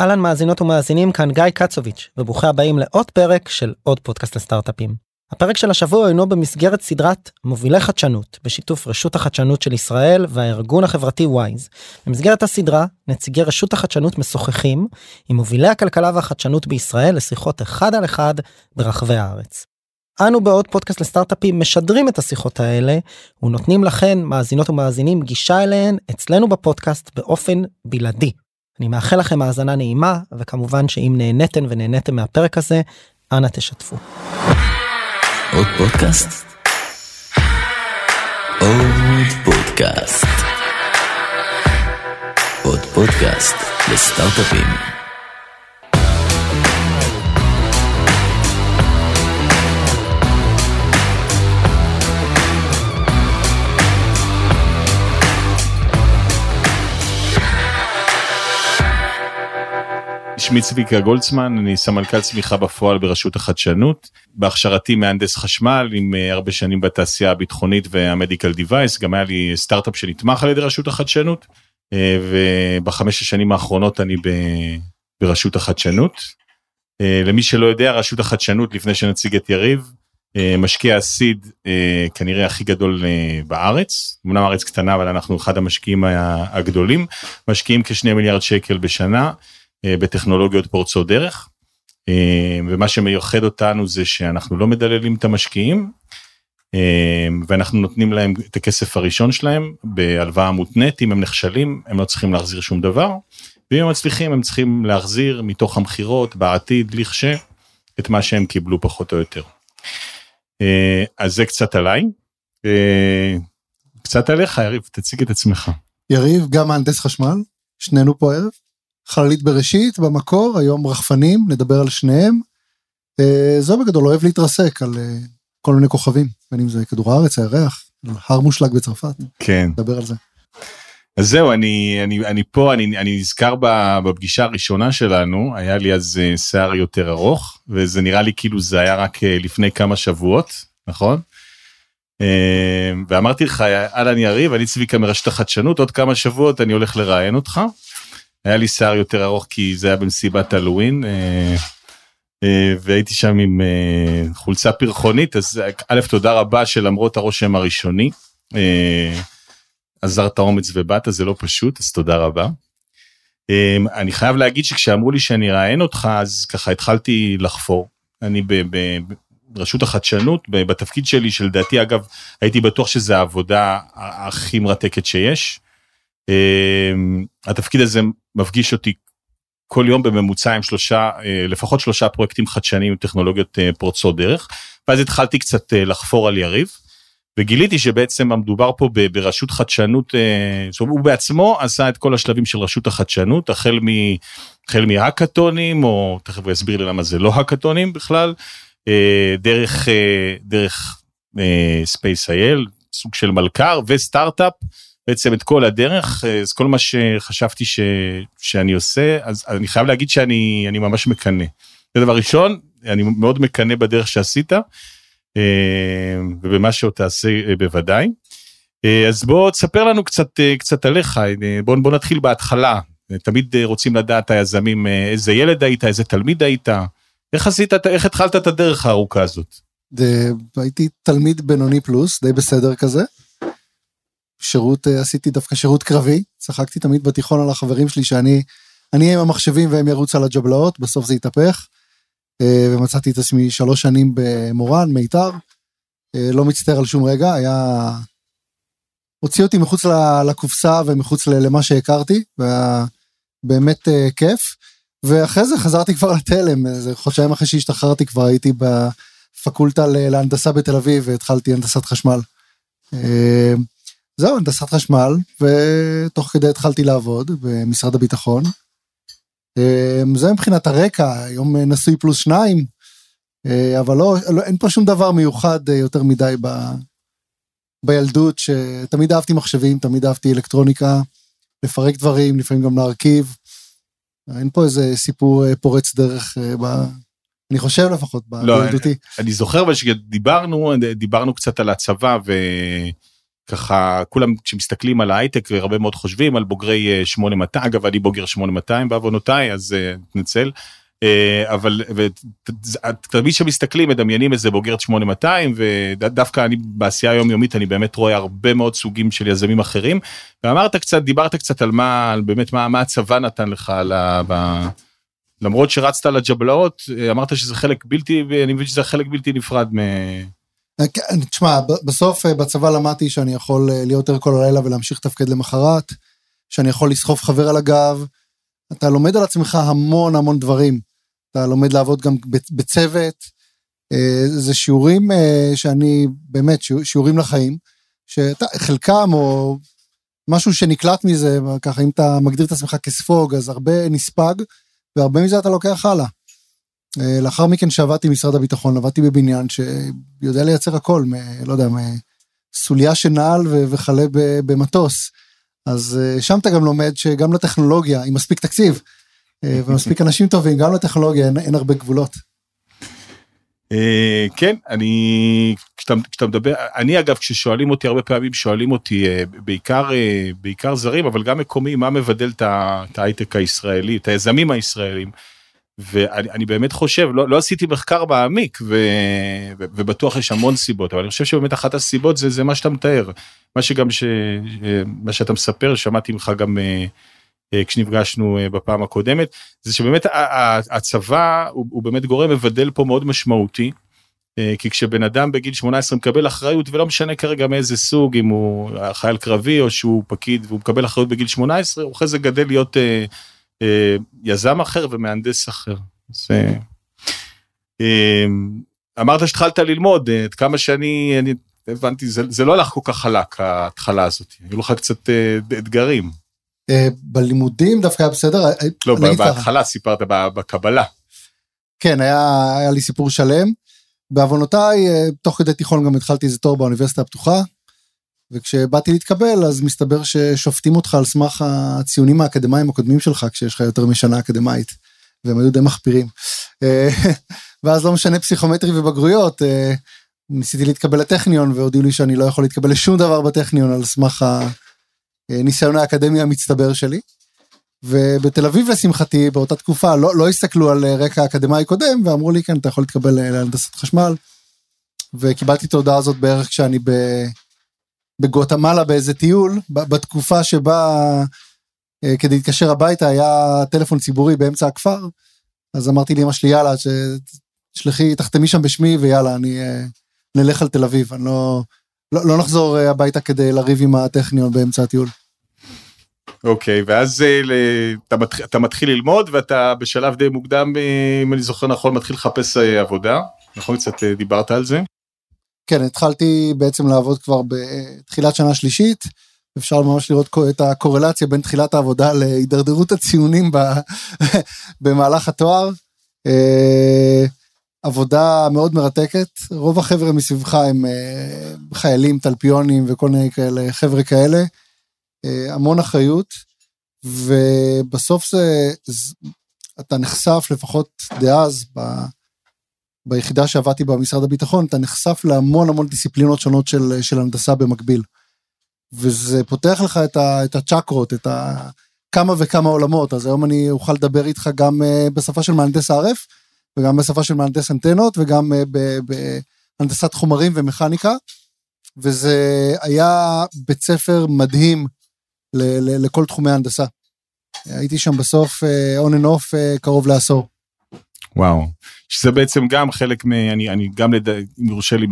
אלן מאזינות ומאזינים, כאן גיא קצוביץ', וברוכים הבאים לעוד פרק של עוד פודקאסט לסטארט-אפים. הפרק של השבוע אינו במסגרת סדרת מובילי חדשנות, בשיתוף רשות החדשנות של ישראל והארגון החברתי ווייז. במסגרת הסדרה, נציגי רשות החדשנות משוחחים עם מובילי הכלכלה והחדשנות בישראל לשיחות אחד על אחד ברחבי הארץ. אנו בעוד פודקאסט לסטארט-אפים משדרים את השיחות האלה, ונותנים לכן, מאזינות ומאזינים, גישה אליהן אצלנו בפודקאסט באופן בלעדי. אני מאחל לכם האזנה נעימה, וכמובן שאם נהניתם ונהניתם מהפרק הזה, אנא תשתפו. עוד פודקאסט. עוד פודקאסט. עוד פודקאסט לסטארט-אפים. שמי צביקה גולצמן, אני סמנכ"ל צמיחה בפועל ברשות החדשנות, בהכשרתי מהנדס חשמל עם הרבה שנים בתעשייה הביטחונית והמדיקל דיווייס, גם היה לי סטארט-אפ שנתמך על ידי רשות החדשנות, ובחמש השנים האחרונות אני ברשות החדשנות. למי שלא יודע, רשות החדשנות, לפני שנציג את יריב, משקיע הסיד כנראה הכי גדול בארץ, אמנם הארץ קטנה, אבל אנחנו אחד המשקיעים הגדולים, משקיעים כ2 מיליארד שקל בשנה, בטכנולוגיות פורצות דרך, ומה שמיוחד אותנו זה שאנחנו לא מדללים את המשקיעים, ואנחנו נותנים להם את הכסף הראשון שלהם, בהלוואה מותנית, אם הם נכשלים, הם לא צריכים להחזיר שום דבר, ואם הם מצליחים, הם צריכים להחזיר מתוך המחירות, בעתיד, לכשה, את מה שהם קיבלו פחות או יותר. אז זה קצת עליי, קצת עליך, יריב, תציג את עצמך. יריב, גם מהנדס חשמל, שנינו פה ערב, חללית בראשית, במקור, היום רחפנים, נדבר על שניהם. זו בגדול, אוהב להתרסק על כל מיני כוכבים, בין אם זה כדור הארץ, הירח, הר מושלג בצרפת. כן. נדבר על זה. אז זהו, אני פה, אני נזכר בפגישה הראשונה שלנו, היה לי אז שיער יותר ארוך, וזה נראה לי כאילו זה היה רק לפני כמה שבועות, נכון? ואמרתי לך, אלן יריב, אני צביקה מרשת החדשנות, עוד כמה שבועות אני הולך לראיין אותך, היה לי שיער יותר ארוך, כי זה היה במסיבת הלווין, והייתי שם עם חולצה פרחונית, אז א', תודה רבה שלמרות הרושם הראשוני, עזרת אומץ ובת, אז זה לא פשוט, אז תודה רבה. אני חייב להגיד שכשאמרו לי שאני ראיין אותך, אז ככה התחלתי לחפור. אני ברשות החדשנות, בתפקיד שלי, שלדעתי אגב, הייתי בטוח שזו העבודה הכי מרתקת שיש, התפקיד הזה מפגיש אותי כל יום בממוצע עם לפחות שלושה פרויקטים חדשניים עם טכנולוגיות פורצות דרך, ואז התחלתי קצת לחפור על יריב, וגיליתי שבעצם המדובר פה ברשות חדשנות, הוא בעצמו עשה את כל השלבים של רשות החדשנות, החל מהקטונים, או תכף יסביר לי למה זה לא הקטונים בכלל, דרך SpaceIL, סוג של מלכר וסטארט-אפ, בעצם את כל הדרך, אז כל מה שחשבתי שאני עושה, אז אני חייב להגיד שאני ממש מקנה. זה דבר ראשון, אני מאוד מקנה בדרך שעשית, ובמה שאתה עושה בוודאי. אז בוא תספר לנו קצת עליך, בוא נתחיל בהתחלה, תמיד רוצים לדעת היזמים, איזה ילד היית, איזה תלמיד היית, איך התחלת את הדרך הארוכה הזאת? הייתי תלמיד בינוני פלוס, די בסדר כזה, עשיתי דווקא שירות קרבי, צחקתי תמיד בתיכון על החברים שלי שאני עם המחשבים והם ירוץ על הג'בלאות, בסוף זה התהפך, ומצאתי את עצמי 3 שנים במורן, מיתר, לא מצטער על שום רגע, הוציא אותי מחוץ לקופסה ומחוץ למה שהכרתי, ובאמת כיף, ואחרי זה חזרתי כבר לתלם, חודשיים אחרי שהשתחררתי כבר הייתי בפקולטה להנדסה בתל אביב, והתחלתי הנדסת חשמל. זהו, הנדסת חשמל, ותוך כדי התחלתי לעבוד במשרד הביטחון. זה מבחינת הרקע, היום נשוי +2, אבל לא, אין פה שום דבר מיוחד יותר מדי בילדות, שתמיד אהבתי מחשבים, תמיד אהבתי אלקטרוניקה, לפרק דברים, לפעמים גם להרכיב. אין פה איזה סיפור פורץ דרך אני חושב לפחות בילדותי. אני זוכר, אבל שדיברנו קצת על הצבא, ככה, כולם כשמסתכלים על ההייטק, והרבה מאוד חושבים על בוגרי 8200, אגב, אני בוגר 8200 בעוונותיי, אז נצל, אבל תמיד שמסתכלים, מדמיינים איזה בוגרת 8200, ודווקא אני בעשייה היומיומית, אני באמת רואה הרבה מאוד סוגים של יזמים אחרים, ואמרת קצת, דיברת קצת על מה, באמת מה הצבא נתן לך, למרות שרצת לג'בלאות, אמרת שזה חלק בלתי, אני מבין שזה חלק בלתי נפרד מ... תשמע, בסוף בצבא למדתי שאני יכול להיות ער כל הלילה ולהמשיך תפקד למחרת, שאני יכול לסחוף חבר על הגב, אתה לומד על עצמך המון המון דברים, אתה לומד לעבוד גם בצוות, זה שיעורים שאני, באמת, שיעורים לחיים, שחלקם או משהו שנקלט מזה, ככה אם אתה מגדיר את עצמך כספוג, אז הרבה נספג, והרבה מזה אתה לוקח הלאה. לאחר מכן שעבדתי במשרד הביטחון, עבדתי בבניין שיודע לייצר הכל, לא יודע, סוליה שנעל וחלה במטוס, אז שם אתה גם לומד שגם לטכנולוגיה, עם מספיק תקציב, ומספיק אנשים טובים, גם לטכנולוגיה אין הרבה גבולות. כן, כשאתה מדבר, אני אגב, כששואלים אותי, הרבה פעמים שואלים אותי, בעיקר זרים, אבל גם מקומי, מה מבדל את ההייטק הישראלי, את היזמים הישראלים, ואני באמת חושב, לא עשיתי מחקר מעמיק, ובטוח יש המון סיבות, אבל אני חושב שבאמת אחת הסיבות זה מה שאתה מתאר, מה שאתה מספר, שמעתי ממך גם כשנפגשנו בפעם הקודמת, זה שבאמת הצבא הוא באמת גורם מבדל פה מאוד משמעותי, כי כשבן אדם בגיל 18 מקבל אחריות, ולא משנה כרגע מאיזה סוג, אם הוא חייל קרבי או שהוא פקיד, והוא מקבל אחריות בגיל 18, הוא אחרי זה גדל להיות... יזם אחר ומהנדס אחר. אמרת שתחלת ללמוד, את כמה שאני הבנתי, זה לא הלך כל כך חלק, ההתחלה הזאת, היו לך קצת אתגרים. בלימודים דווקא היה בסדר? לא, בהתחלה סיפרת בקבלה. כן, היה לי סיפור שלם, בעוונותיי, תוך כדי תיכון גם התחלתי איזה תור באוניברסיטה הפתוחה, וכשבאתי להתקבל, אז מסתבר ששופטים אותך על סמך הציונים האקדמיים הקודמים שלך, כשיש לך יותר משנה אקדמית, והם היו די מחפירים. ואז לא משנה פסיכומטרי ובגרויות, ניסיתי להתקבל לטכניון, והודיעו לי שאני לא יכול להתקבל לשום דבר בטכניון, על סמך הניסיון האקדמי המצטבר שלי. ובתל אביב לשמחתי, באותה תקופה, לא הסתכלו על רקע אקדמי קודם, ואמרו לי, כן, אתה יכול להתקבל להנדסת חשמל, וקיבלתי את ההודעה הזאת בערך כשאני בגוטמלה באיזה טיול, בתקופה שבה כדי להתקשר הביתה היה טלפון ציבורי באמצע הכפר, אז אמרתי לאמא שלי, יאללה, שלחי, תחתמי שם בשמי, ויאללה, אני נלך על תל אביב, אני לא נחזור הביתה כדי לריב עם הטכניון באמצע הטיול. אוקיי, ואז אתה מתחיל ללמוד, ואתה בשלב די מוקדם, אם אני זוכר נכון, מתחיל לחפש עבודה, נכון? קצת דיברת על זה? כן, התחלתי בעצם לעבוד כבר בתחילת שנה שלישית, אפשר ממש לראות את הקורלציה בין תחילת העבודה להידרדרות הציונים במהלך התואר, עבודה מאוד מרתקת, רוב החבר'ה מסביבך הם חיילים, טלפיונים וכל מיני כאלה, חבר'ה כאלה, המון אחריות, ובסוף אתה נחשף לפחות דאז ביחידה שעבדתי במשרד הביטחון, אתה נחשף להמון המון דיסציפלינות שונות של הנדסה במקביל. וזה פותח לך את הצ'קרות, את כמה וכמה עולמות, אז היום אני אוכל לדבר איתך גם בשפה של מהנדס ערף, וגם בשפה של מהנדס אנטנות, וגם בהנדסת חומרים ומכניקה, וזה היה בית ספר מדהים לכל תחומי ההנדסה. הייתי שם בסוף on and off קרוב לעשור. וואו, שזה בעצם גם חלק, אני גם יורשה לי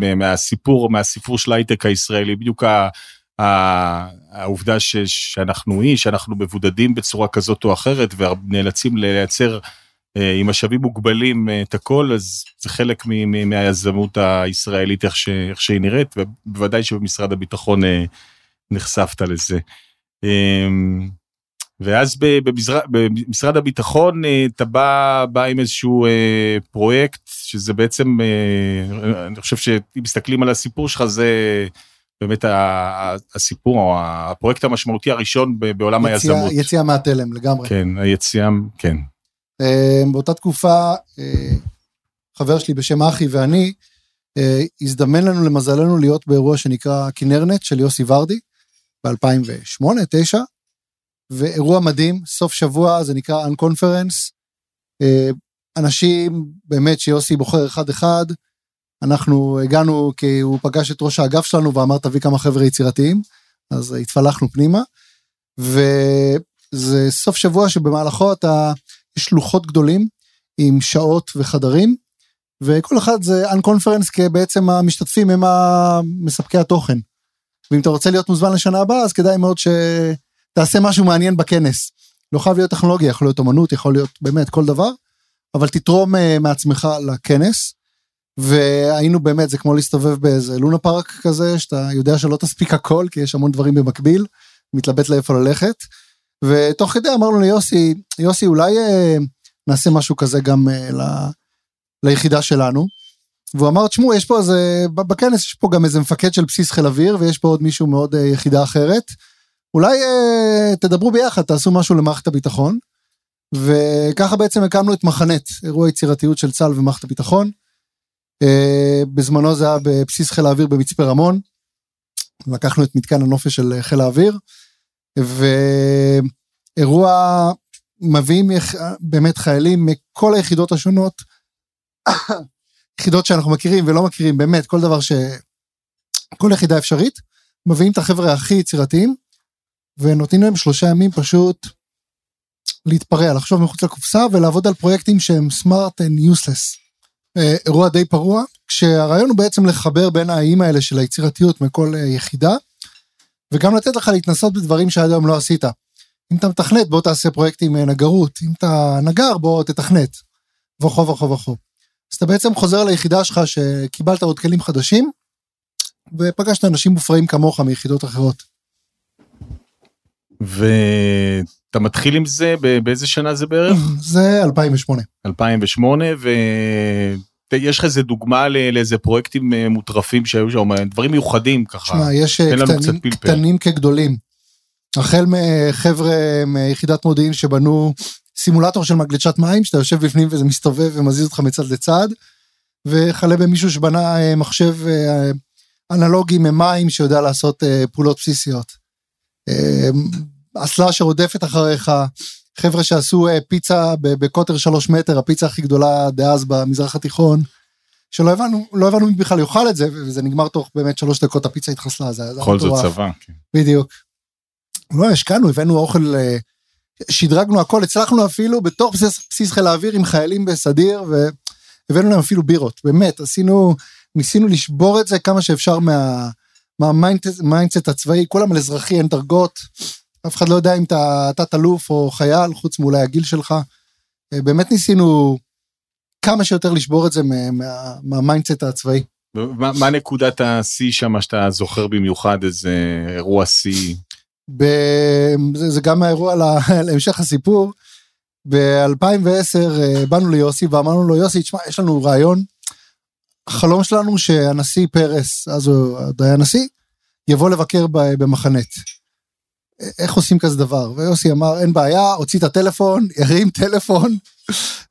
מהסיפור של ההייטק הישראלי, בדיוק העובדה שאנחנו מבודדים בצורה כזאת או אחרת, ונאלצים לייצר עם משאבים מוגבלים את הכל, אז זה חלק מהיזמות הישראלית איך שהיא נראית, ובוודאי שבמשרד הביטחון נחשפת לזה. ואז במשרד הביטחון אתה בא עם איזשהו פרויקט, שזה בעצם, אני חושב שאם מסתכלים על הסיפור שלך, זה באמת הסיפור, או הפרויקט המשמעותי הראשון בעולם היזמות. יציאה מהתלם, לגמרי. כן, היציאה, כן. באותה תקופה, חבר שלי בשם אחי ואני, הזדמן לנו למזלנו להיות באירוע שנקרא כנרנט של יוסי ורדי, ב-2008-2009, ואירוע מדהים, סוף שבוע, זה נקרא Unconference, אנשים באמת שיוסי בוחר אחד-אחד, אנחנו הגענו כי הוא פגש את ראש האגף שלנו, ואמר תביא כמה חבר'ה יצירתיים, אז התפלחנו פנימה, וזה סוף שבוע שבמהלכו יש לוחות גדולים, עם שעות וחדרים, וכל אחד זה Unconference, כי בעצם המשתתפים הם מספקי התוכן, ואם אתה רוצה להיות מוזמן לשנה הבאה, אז כדאי מאוד שתעשה משהו מעניין בכנס, לא חייב להיות טכנולוגיה, יכול להיות אומנות, יכול להיות באמת כל דבר, אבל תתרום מעצמך לכנס, והיינו באמת, זה כמו להסתובב באיזה לונה פארק כזה, שאתה יודע שלא תספיק הכל, כי יש המון דברים במקביל, מתלבט לאיפה ללכת, ותוך כדי אמרנו ליוסי, יוסי אולי נעשה משהו כזה גם ליחידה שלנו, והוא אמר, תשמעו, יש פה איזה, בכנס יש פה גם איזה מפקד של בסיס חיל אוויר, ויש פה עוד מישהו מאוד יחידה אחרת, אולי תדברו ביחד, תעשו משהו למערכת הביטחון, וככה בעצם הקמנו את מחנית, אירוע יצירתיות של צה"ל ומערכת הביטחון, בזמנו זה היה בבסיס חיל האוויר במצפה רמון, לקחנו את מתקן הנופש של חיל האוויר, ואירוע מביאים באמת חיילים מכל היחידות השונות, יחידות שאנחנו מכירים ולא מכירים, באמת כל דבר כל יחידה אפשרית, מביאים את החבר'ה הכי יצירתיים, ונותנים להם 3 ימים פשוט להתפרע, לחשוב מחוץ לקופסה, ולעבוד על פרויקטים שהם smart and useless. אירוע די פרוע, כשהרעיון הוא בעצם לחבר בין האיים האלה של היצירתיות מכל יחידה, וגם לתת לך להתנסות בדברים שעד היום לא עשית. אם אתה מתכנת, בוא תעשה פרויקטים נגרות, אם אתה נגר, בוא תתכנת, וכו. אז אתה בעצם חוזר ליחידה שלך שקיבלת עוד כלים חדשים, ופגשת אנשים מופרעים כמוך מיחידות אחרות. אתה מתחיל עם זה, באיזה שנה זה בערך? זה 2008. 2008, ויש לך איזה דוגמה לאיזה פרויקטים מוטרפים שהיו שם, דברים מיוחדים ככה. שמה, יש קטנים כגדולים. החל מחבר'ה מיחידת מודיעין שבנו סימולטור של מגלשת מים, שאתה יושב בפנים וזה מסתובב ומזיז אותך מצד לצד, וחלה במישהו שבנה מחשב אנלוגי ממים שיודע לעשות פעולות בסיסיות. אסלה שרודפת אחריך, חבר'ה שעשו פיצה בקוטר 3 מטר, הפיצה הכי גדולה דאז במזרח התיכון, שלא הבנו, לא הבנו אם בכלל יאכל את זה, וזה נגמר תוך באמת 3 דקות, הפיצה התחסלה, זה היה כל זאת צבא. בדיוק. לא, השקענו, הבאנו אוכל, שדרגנו הכל, הצלחנו אפילו בתוך בסיס חיל האוויר עם חיילים בסדיר, והבאנו להם אפילו בירות, באמת, ניסינו לשבור את זה כמה שאפשר מהמיינדסט הצבאי, כולם על אזרחי, אין דרגות, אף אחד לא יודע אם אתה תלוף או חייל, חוץ מאולי הגיל שלך. באמת ניסינו כמה שיותר לשבור את זה מהמיינדסט הצבאי. מה נקודת ה-C שם, שאתה זוכר במיוחד, איזה אירוע C? זה גם האירוע להמשך הסיפור. ב-2010 באנו ליוסי ואמרנו לו, יוסי, תשמע, יש לנו רעיון. החלום שלנו שהנשיא פרס, אז הוא דיין נשיא, יבוא לבקר במחנית. איך עושים כזה דבר? ויוסי אמר, אין בעיה, הוציא את הטלפון, הרים טלפון,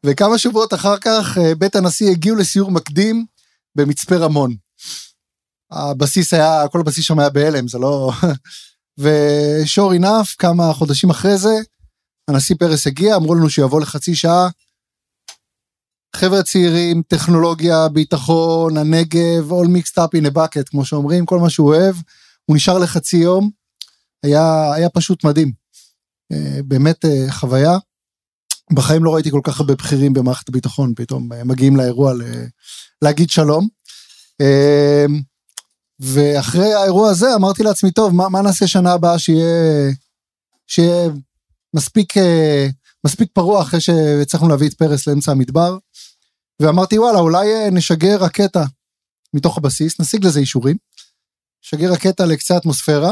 וכמה שבועות אחר כך, בית הנשיא הגיעו לסיור מקדים, במצפה רמון. הבסיס היה, כל הבסיס שם היה בהלם, זה לא... ושור אינף, כמה חודשים אחרי זה, הנשיא פרס הגיע, אמרו לנו שיבוא לחצי שעה, חבר'ה צעירים, טכנולוגיה, ביטחון, הנגב, all mixed up in a bucket, כמו שאומרים, כל מה שהוא אוהב, הוא נשאר לחצי יום, היה פשוט מדהים, באמת חוויה, בחיים לא ראיתי כל כך הרבה בכירים במערכת הביטחון, פתאום מגיעים לאירוע להגיד שלום, ואחרי האירוע הזה אמרתי לעצמי, טוב, מה נעשה שנה הבאה שיהיה מספיק פרוע אחרי שצריכנו להביא את פרס לאמצע המדבר, ואמרתי וואלה, אולי נשגר רקטה מתוך הבסיס, נשיג לזה אישורים, נשגר רקטה לקצה האטמוספירה,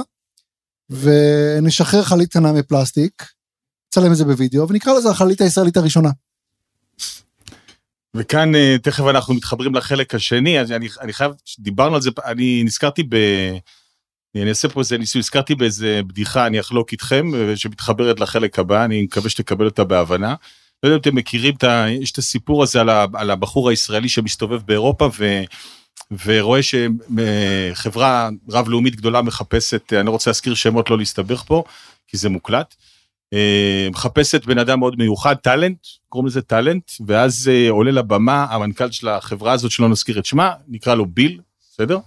ונשחרר חלית קטנה מפלסטיק, נצלם את זה בווידאו, ונקרא לזה החלית הישראלית הראשונה. וכאן תכף אנחנו מתחברים לחלק השני, אז אני חייב, דיברנו על זה, אני נזכרתי אני אעשה פה איזה ניסוי, נזכרתי באיזה בדיחה, אני אחלוק איתכם, שמתחברת לחלק הבא, אני מקווה שתקבל אותה בהבנה. לא יודע אם אתם מכירים, יש את הסיפור הזה על הבחור הישראלי שמסתובב באירופה, ורואה שחברה רב-לאומית גדולה מחפשת, אני רוצה להזכיר שמות לא להסתבך פה, כי זה מוקלט, מחפשת בן אדם מאוד מיוחד, טלנט, קוראים לזה טלנט, ואז עולה לבמה, המנכ"ל של החברה הזאת, שלא נזכיר את שמה, נקרא לו ביל, בסדר?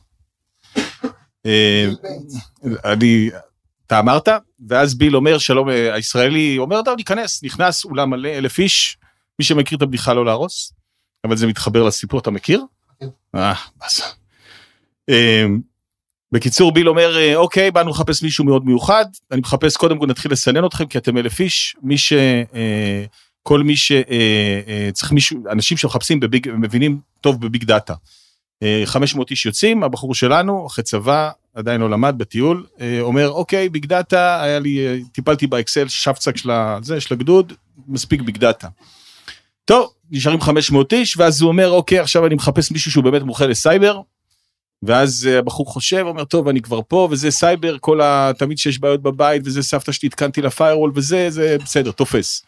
אתה אמרת, ואז ביל אומר, שלום, הישראלי אומר, דו, נכנס אולם מלא, 1,000 איש, מי שמכיר את הבדיחה לא להרוס, אבל זה מתחבר לסיפור, אתה מכיר? בקיצור, ביל אומר, אוקיי, באנו לחפש מישהו מאוד מיוחד, אני מחפש, קודם כל נתחיל לסנן אתכם, כי אתם 1,000 איש, כל מי שצריך מישהו, אנשים שמחפשים, מבינים טוב בביג דאטה, 500 איש יוצאים, הבחור שלנו, אחרי צבא, עדיין לא למד בטיול, אומר, אוקיי, ביג דאטה, טיפלתי באקסל, שפצק של הגדוד, מספיק ביג דאטה. טוב, נשארים 500 איש, ואז הוא אומר, אוקיי, עכשיו אני מחפש מישהו שהוא באמת מומחה לסייבר, ואז הבחור חושב, אומר, טוב, אני כבר פה, וזה סייבר, תמיד שיש בעיות בבית, וזה סבתא שהתקנתי לפיירול, וזה, זה בסדר, תופס.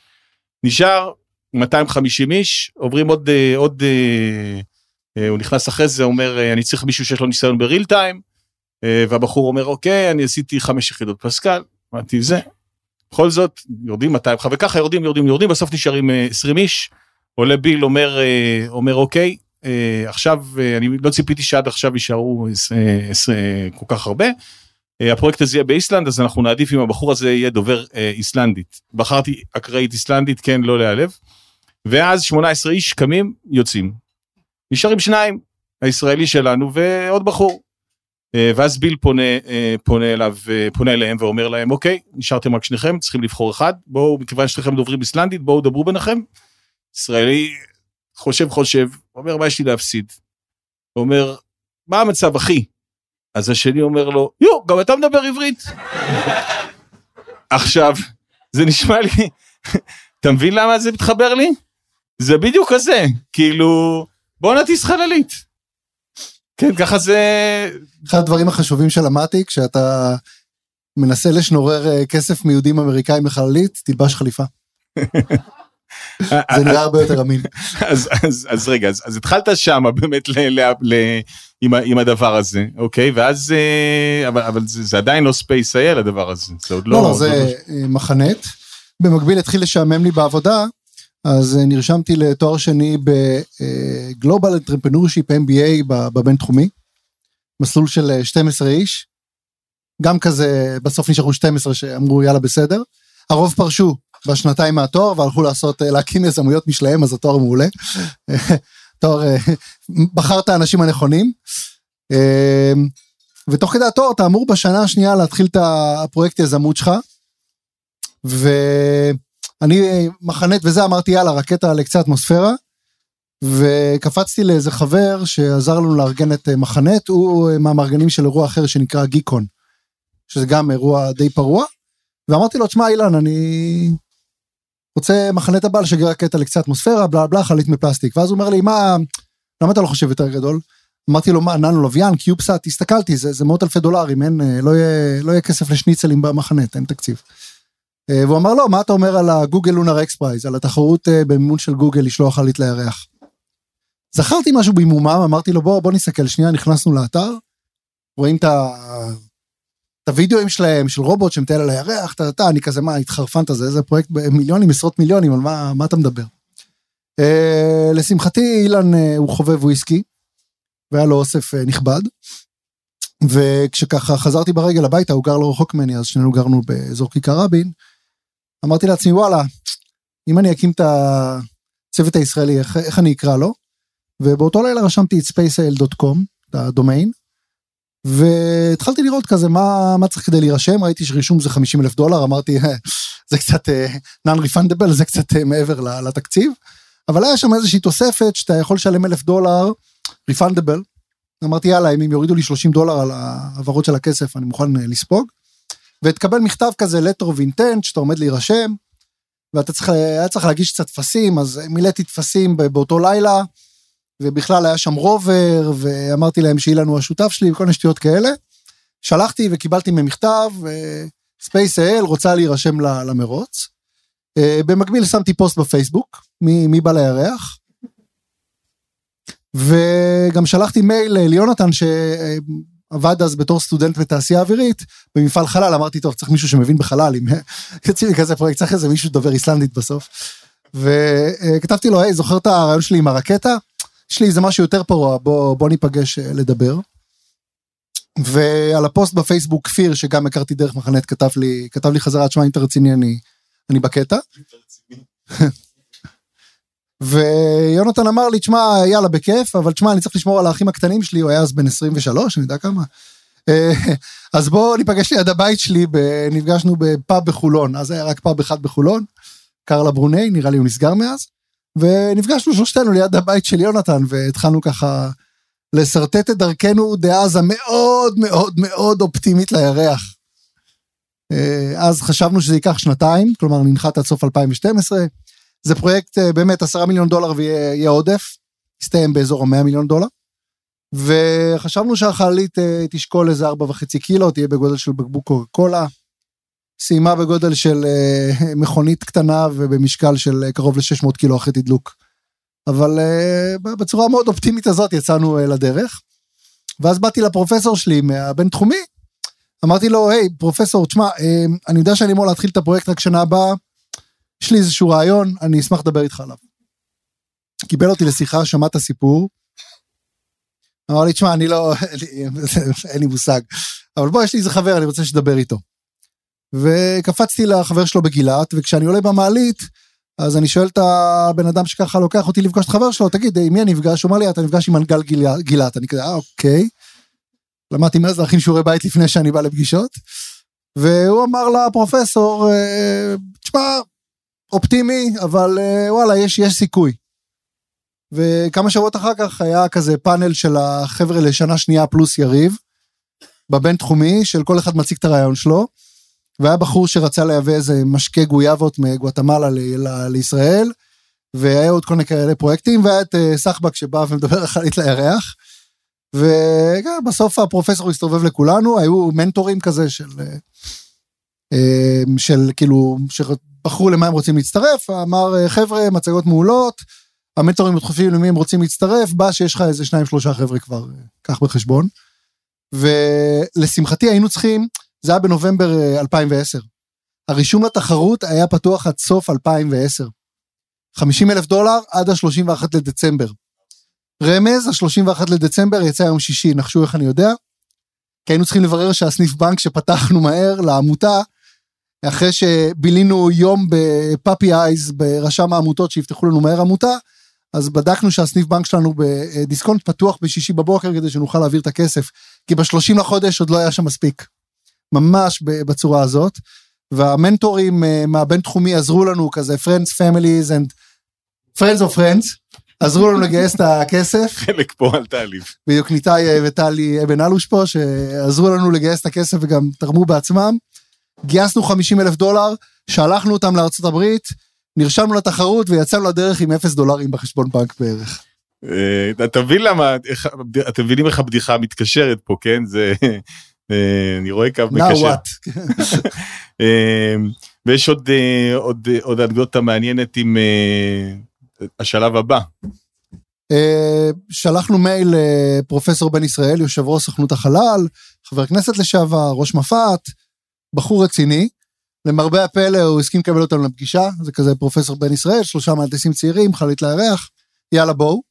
נשאר 250 איש, עוברים עוד הוא נכנס אחרי זה, אומר, אני צריך מישהו שיש לו ניסיון בריל טיים, והבחור אומר, אוקיי, אני עשיתי 5 יחידות פסקל, אמרתי, זה. בכל זאת, יורדים 200, וככה יורדים, בסוף נשארים 20 איש, עולה ביל, אומר, אוקיי, עכשיו, אני לא ציפיתי שעד עכשיו יישארו כל כך הרבה, הפרויקט הזה יהיה באיסלנד, אז אנחנו נעדיף אם הבחור הזה יהיה דובר איסלנדית. בחרתי אקראית איסלנדית, כן, לא להיעלב, ואז 18 איש קמים, יוצאים. נשארים 2, הישראלי שלנו ועוד בחור, ואז ביל פונה אליהם ואומר להם, אוקיי, נשארתם רק 2, צריכים לבחור 1, בואו, מכיוון שתיכם דוברים איסלנדית, בואו דברו ביניכם. ישראלי חושב, אומר, מה יש לי להפסיד? הוא אומר, מה המצב, אחי? אז השני אומר לו, יו, גם אתה מדבר עברית. עכשיו, זה נשמע לי, אתה מבין למה זה מתחבר לי? זה בדיוק כזה, כאילו... בוא נטיס חללית. כן, ככה זה... אחד הדברים החשובים שלמדתי, כשאתה מנסה לשנורר כסף מיהודים אמריקאים לחללית, תלבש חליפה. זה נראה הרבה יותר אמין. אז רגע, אז התחלת שם באמת עם הדבר הזה, אוקיי? ואז, אבל זה עדיין לא SpaceIL הדבר הזה. לא, זה מחנית. במקביל התחיל לשעמם לי בעבודה, אז נרשמתי לתואר שני בגלובל אנטרפנורשיפ MBA בבין תחומי, מסלול של 12 איש, גם כזה בסוף נשארו 12 שאמרו יאללה בסדר, הרוב פרשו בשנתיים מהתואר והלכו להקים יזמויות משלהם, אז התואר מעולה, תואר, בחרת האנשים הנכונים, ותוך כדי התואר אתה אמור בשנה השנייה להתחיל את הפרויקט יזמות שלך, ו... אני מחנית וזה, אמרתי יאללה, רקטה לקצה אטמוספירה, וקפצתי לאיזה חבר שעזר לנו לארגן את מחנית, הוא מהמארגנים של אירוע אחר שנקרא גיקון, שזה גם אירוע די פרוע, ואמרתי לו, תשמע אילן, אני רוצה מחנית הבא לשגר רקטה לקצה אטמוספירה, בלה בלה, חלית מפלסטיק, ואז הוא אומר לי, מה, למה אתה לא חושב יותר גדול? אמרתי לו, מה, ננו לוויין, קיובסאט, הסתכלתי, זה $100,000, אין, לא יהיה כסף לשניצלים במחנית, אין תקציב. והוא אמר לו, מה אתה אומר על הגוגל לונר אקספרייז, על התחרות במימון של גוגל לשלוח חללית לירח? זכרתי משהו במומם, אמרתי לו, בוא נסתכל שנייה, נכנסנו לאתר, רואים את הוידאוים שלהם, של רובוט שמטייל על הירח, אני כזה, מה, התחרפנת זה, איזה פרויקט במיליונים, עשרות מיליונים, על מה אתה מדבר? לשמחתי, אילן הוא חובב וויסקי, והיה לו אוסף נכבד, וכשככה חזרתי ברגל הביתה, הוא גר לא רחוק מני, אז שנינו גרנו באזור כיכר רבין, אמרתי לעצמי, וואלה, אם אני אקים את הצוות הישראלי, איך אני אקרא לו? ובאותו לילה רשמתי את spaceil.com, את הדומיין, והתחלתי לראות כזה, מה צריך כדי להירשם? ראיתי שרישום זה $50,000, אמרתי, זה קצת non-refundable, זה קצת מעבר לתקציב, אבל היה שם איזושהי תוספת, שאתה יכול לשלם $1,000, refundable, אמרתי, יאללה, אם יורידו לי $30 על העברות של הכסף, אני מוכן לספוג, ותקבל מכתב כזה, letter of intent, שאתה עומד להירשם, ואתה צריך להגיש קצת תפסים, אז מילאתי תפסים באותו לילה, ובכלל היה שם רובר, ואמרתי להם שאילן הוא השותף שלי, וכל נשתיות כאלה, שלחתי וקיבלתי ממכתב, SpaceIL רוצה להירשם למרוץ, במקביל שמתי פוסט בפייסבוק, מי בא לירח, וגם שלחתי מייל ליונתן שעבד אז בתור סטודנט בתעשייה אווירית, במפעל חלל, אמרתי, טוב, צריך מישהו שמבין בחלל, אם יוצאים לי כזה פרויקט, צריך איזה מישהו דובר איסלנדית בסוף, וכתבתי לו, היי, זוכר את הרעיון שלי עם הרקטה? יש לי איזה משהו יותר פרוע, בוא ניפגש לדבר. ועל הפוסט בפייסבוק, כפיר, שגם הכרתי דרך מחנית, כתב לי חזרה, תשמע, אינטרציני, אני בקטע. ויונתן אמר לי, תשמע, יאללה, בכיף, אבל תשמע, אני צריך לשמור על האחים הקטנים שלי, הוא היה אז בן 23, אני יודע כמה. אז בוא ניפגש לי עד הבית שלי, נפגשנו בפאב בחולון, אז היה רק פאב אחד בחולון, קרלה ברוני, נראה לי הוא נסגר מאז, ונפגשנו שלושתנו ליד הבית של יונתן, והתחלנו ככה לסרטט את דרכנו דאז המאוד מאוד מאוד אופטימית לירח. אז חשבנו שזה ייקח שנתיים, כלומר ננחת עד סוף 2012, זה פרויקט באמת 10 מיליון דולר ויהיה עודף, הסתיים באזור ה$100 מיליון, וחשבנו שהחללית תשקול איזה 4.5 קילו, תהיה בגודל של בקבוק קוקה קולה, סיימה בגודל של מכונית קטנה ובמשקל של קרוב ל-600 קילו אחרי תדלוק. אבל בצורה מאוד אופטימית הזאת יצאנו לדרך, ואז באתי לפרופסור שלי מהבין תחומי, אמרתי לו, היי, פרופסור, תשמע, אני יודע שאני אמור להתחיל את הפרויקט רק שנה הבאה, יש לי איזשהו רעיון, אני אשמח לדבר איתך עליו. קיבל אותי לשיחה, שמע את הסיפור, אמר לי, תשמע, אני לא, אין לי מושג, אבל בוא, יש לי איזה חבר, אני רוצה שדבר איתו. וקפצתי לחבר שלו בגילת, וכשאני עולה במעלית, אז אני שואל את הבן אדם שככה לוקח אותי לפגוש את חבר שלו, תגיד, עם מי אני נפגש? הוא אומר לי, אתה נפגש עם מנגל גילת, אני כזה, אוקיי, למדתי מאז להכין שיעורי בית לפני שאני בא לפגישות, והוא אמר לפרופסור, תשמע, אופטימי, אבל וואלה, יש סיכוי. וכמה שבועות אחר כך היה כזה פאנל של החבר'ה לשנה שנייה פלוס יריב, בבין תחומי, של כל אחד מציג את הרעיון שלו, והיה בחור שרצה להביא איזה משקה גויאבות מגואטמלה לישראל, והיה עוד כל מיני כאלה פרויקטים, והיה את סחבק שבא ומדבר החללית לירח, ובסוף הפרופסור הסתובב לכולנו, היו מנטורים כזה של כאילו, שבחרו למה הם רוצים להצטרף, אמר חבר'ה, מצגות מעולות, המנטורים התחופים למי הם רוצים להצטרף, בא שיש לך איזה 2-3 חבר'ה כבר, כך בחשבון, ולשמחתי היינו צריכים, זה היה בנובמבר 2010. הרישום לתחרות היה פתוח עד סוף 2010. $50,000 עד ה-31 לדצמבר. רמז, ה-31 לדצמבר יצא יום שישי, נחשו איך אני יודע, כי היינו צריכים לברר שהסניף בנק שפתחנו מהר לעמותה, אחרי שבילינו יום בפאפי אייז, ברשם העמותות שיפתחו לנו מהר עמותה, אז בדקנו שהסניף בנק שלנו בדיסקונט פתוח בשישי בבוקר, כדי שנוכל להעביר את הכסף, כי ב-30 לחודש עוד לא היה שם מספיק. ממש בצורה הזאת, והמנטורים מהבין תחומי עזרו לנו כזה, friends, families and friends of friends, עזרו לנו לגייס את הכסף. חלק פה על תהליב. בדיוק ניתאי וטלי אבן אלוש פה, שעזרו לנו לגייס את הכסף וגם תרמו בעצמם. גייסנו $50,000, שלחנו אותם לארצות הברית, נרשמנו לתחרות ויצאנו לדרך עם $0 בחשבון בנק בערך. אתה מבין למה, אתם מבינים איך הבדיחה מתקשרת פה, כן? זה... אני רואה קו מקשר. ויש עוד אנקדוטה מעניינת עם השלב הבא. שלחנו מייל לפרופסור בן ישראל, יושב ראש סוכנות החלל, חבר כנסת לשעבר, ראש מפת, בחור רציני, למרבה הפלא הוא הסכים לקבל אותנו לפגישה, זה כזה פרופסור בן ישראל, 3 מהנדסים צעירים, חללית לירח, יאללה בואו.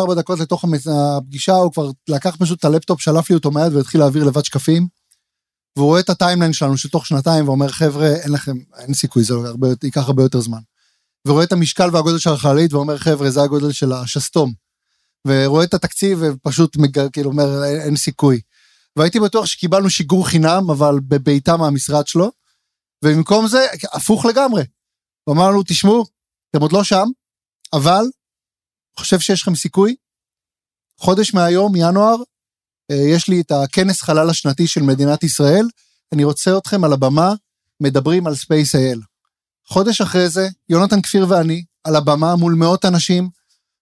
3-4 דקות לתוך הפגישה, הוא כבר לקח פשוט את הלפטופ, שלף לי אותו מיד, והתחיל להעביר לבד שקפים, והוא רואה את הטיימליין שלנו, שתוך שנתיים, ואומר, חבר'ה, אין סיכוי, זה ייקח הרבה יותר זמן. ורואה את המשקל והגודל של החללית, ואומר, חבר'ה, זה הגודל של השסתום. ורואה את התקציב, ופשוט כאילו, אומר, אין סיכוי. והייתי בטוח שקיבלנו שיגור חינם, אבל בביתה מהמשרד שלו, ובמקום זה, הפוך לגמרי. ואמר לנו, תשמעו, אתם עוד לא שם, אבל חושב שיש לכם סיכוי, חודש מהיום, ינואר, יש לי את הכנס חלל השנתי של מדינת ישראל, אני רוצה אתכם על הבמה, מדברים על SpaceIL. חודש אחרי זה, יונתן כפיר ואני, על הבמה מול 100 אנשים,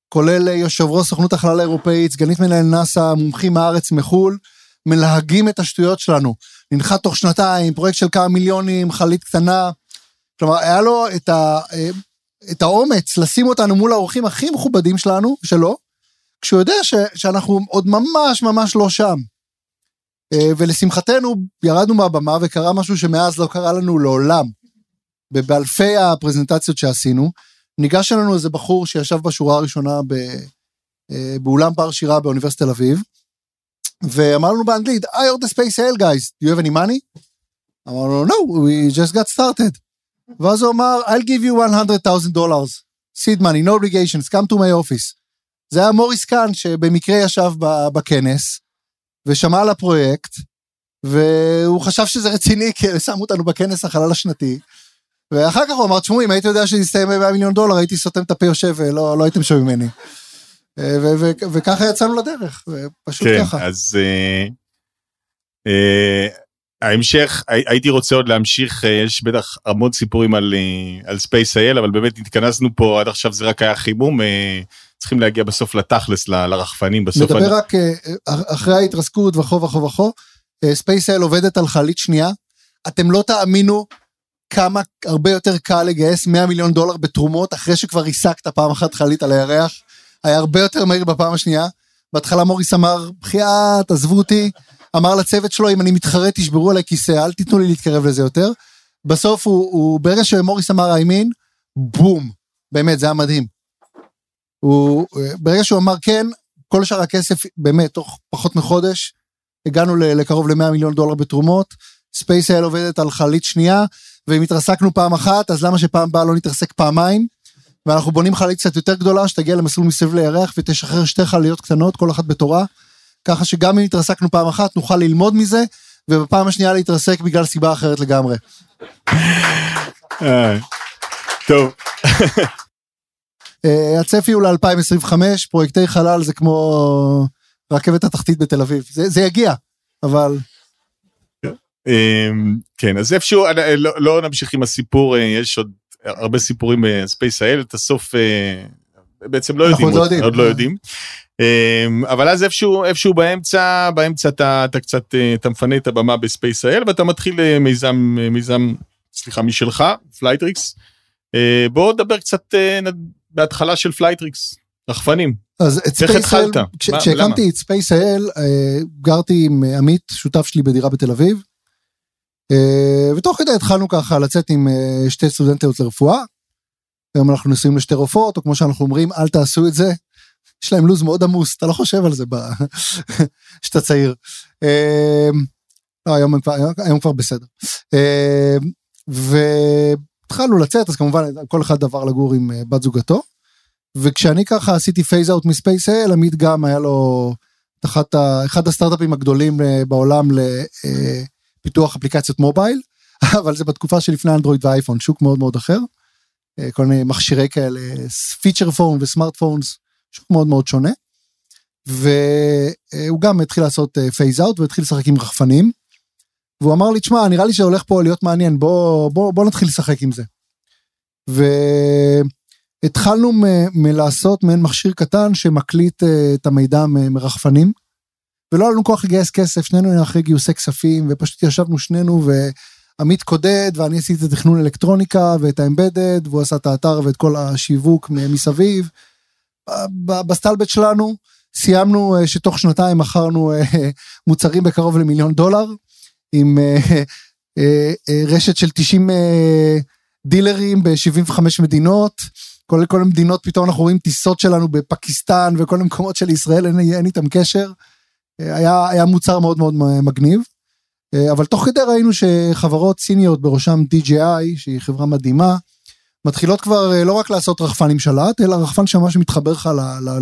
כולל יושב ראש סוכנות החלל האירופאית, סגנית מנהל נאסה, מומחים מהארץ מחול, מלהגים את השטויות שלנו, ננחת תוך שנתיים, פרויקט של כמה מיליונים, חללית קטנה, כלומר, היה לו את ה... את האומץ לשים אותנו מול האורחים הכי מכובדים שלו, כשהוא יודע שאנחנו עוד ממש ממש לא שם. ולשמחתנו ירדנו מהבמה וקרה משהו שמאז לא קרה לנו לעולם. באלפי הפרזנטציות שעשינו, ניגש לנו איזה בחור שישב בשורה הראשונה באולם בר שירה באוניברסיטת תל אביב, ואמר לנו באנגלית, I heard the SpaceIL guys, do you have any money? אמרנו, no, we just got started. ואז הוא אמר, I'll give you $100,000, seed money, no obligations, come to my office. זה היה מוריס קאן שבמקרה ישב בכנס, ושמע על הפרויקט, והוא חשב שזה רציני, כי שמו אותנו בכנס החלל השנתי, ואחר כך הוא אמר, תשמעו, אם הייתי יודע שזה יסתיים $100 מיליון, הייתי סותם את הפה יושב, ולא הייתם שם ממני. וככה יצאנו לדרך, פשוט ככה. כן, אז ההמשך, הייתי רוצה עוד להמשיך, יש בטח המון סיפורים על SpaceIL, אבל באמת התכנסנו פה, עד עכשיו זה רק היה חימום, צריכים להגיע בסוף לתכלס, לרחפנים, בסוף... נדבר רק, אחרי ההתרסקות וכו, SpaceIL עובדת על חללית שנייה, אתם לא תאמינו כמה הרבה יותר קל לגייס $100 מיליון בתרומות, אחרי שכבר ריסקת פעם אחת חללית על הירח, היה הרבה יותר מהיר בפעם השנייה, בהתחלה מוריס אמר, בחייאת, תעזבו אותי, אמר לצוות שלו, אם אני מתחרט, תשברו עלי כיסא, אל תיתנו לי להתקרב לזה יותר, בסוף הוא ברגע שמוריס אמר, הימין, בום, באמת, זה היה מדהים, ברגע שהוא אמר כן, כל שאר הכסף, באמת, תוך פחות מחודש, הגענו לקרוב $100 מיליון בתרומות, SpaceIL עובדת על חללית שנייה, ואם התרסקנו פעם אחת, אז למה שפעם באה לא נתרסק פעמיים, ואנחנו בונים חללית קצת יותר גדולה, שתגיע למסלול מסביב לירח, ותשחרר שתי חלליות קטנות, כל אחת בתורה, ככה שגם אם התרסקנו פעם אחת, נוכל ללמוד מזה, ובפעם השנייה להתרסק בגלל סיבה אחרת לגמרי. טוב. הצפי הוא ל-2025, פרויקטי חלל זה כמו רכבת התחתית בתל אביב, זה יגיע, אבל... כן, אז איפשהו, לא נמשיך עם הסיפור, יש עוד הרבה סיפורים בספייס-אל, את הסוף בעצם לא יודעים, עוד לא יודעים, אבל אז איפשהו באמצע אתה קצת, אתה מפנה את הבמה בספייס-אל, ואתה מתחיל מיזם, סליחה, משלך, פלייטריקס, בואו נדבר קצת בהתחלה של פלייטריקס, רחפנים. אז את ספייס-אל, כשהקמתי את ספייס-אל, גרתי עם עמית, שותף שלי בדירה בתל אביב, ותוך כדי התחלנו ככה לצאת עם שתי סטודנטיות לרפואה, היום אנחנו נוסעים לשתי רופאות, או כמו שאנחנו אומרים, אל תעשו את זה, יש להם לוז מאוד עמוס, אתה לא חושב על זה, שאתה צעיר, לא, היום כבר בסדר, והתחלנו לצאת, אז כמובן, כל אחד דבר לגור עם בת זוגתו, וכשאני ככה עשיתי פייז אאוט מספייס-אל, עמית גם היה לו, אחד הסטארט-אפים הגדולים בעולם פיתוח אפליקציות מובייל, אבל זה בתקופה שלפני אנדרואיד ואייפון, שוק מאוד מאוד אחר, כל מיני מכשירי כאלה, פיצ'ר פון וסמארט פונס, שוק מאוד מאוד שונה, והוא גם התחיל לעשות פייז אאוט, והתחיל לשחק עם רחפנים, והוא אמר לי, תשמע, נראה לי שהולך פה להיות מעניין, בוא נתחיל לשחק עם זה, והתחלנו מלעשות מעין מכשיר קטן, שמקליט את המידע מרחפנים, ולא היה לנו כוח לגייס כסף, שנינו היינו אחרי גיוסי כספים, ופשוט ישבנו שנינו, ועמית קודד, ואני עשיתי את התכנון אלקטרוניקה, ואת האמבדד, והוא עשה את האתר, ואת כל השיווק מסביב, בסטלבט שלנו, סיימנו שתוך שנתיים, מכרנו מוצרים בקרוב $1 מיליון, עם רשת של 90 דילרים, ב-75 מדינות, כל המדינות, פתאום אנחנו רואים טיסות שלנו, בפקיסטן, וכל המקומות של ישראל, אין איתם קשר, היה מוצר מאוד מאוד מגניב, אבל תוך כדי ראינו שחברות סיניות בראשם DJI, שהיא חברה מדהימה, מתחילות כבר לא רק לעשות רחפן עם שלט, אלא רחפן שמה שמתחבר לך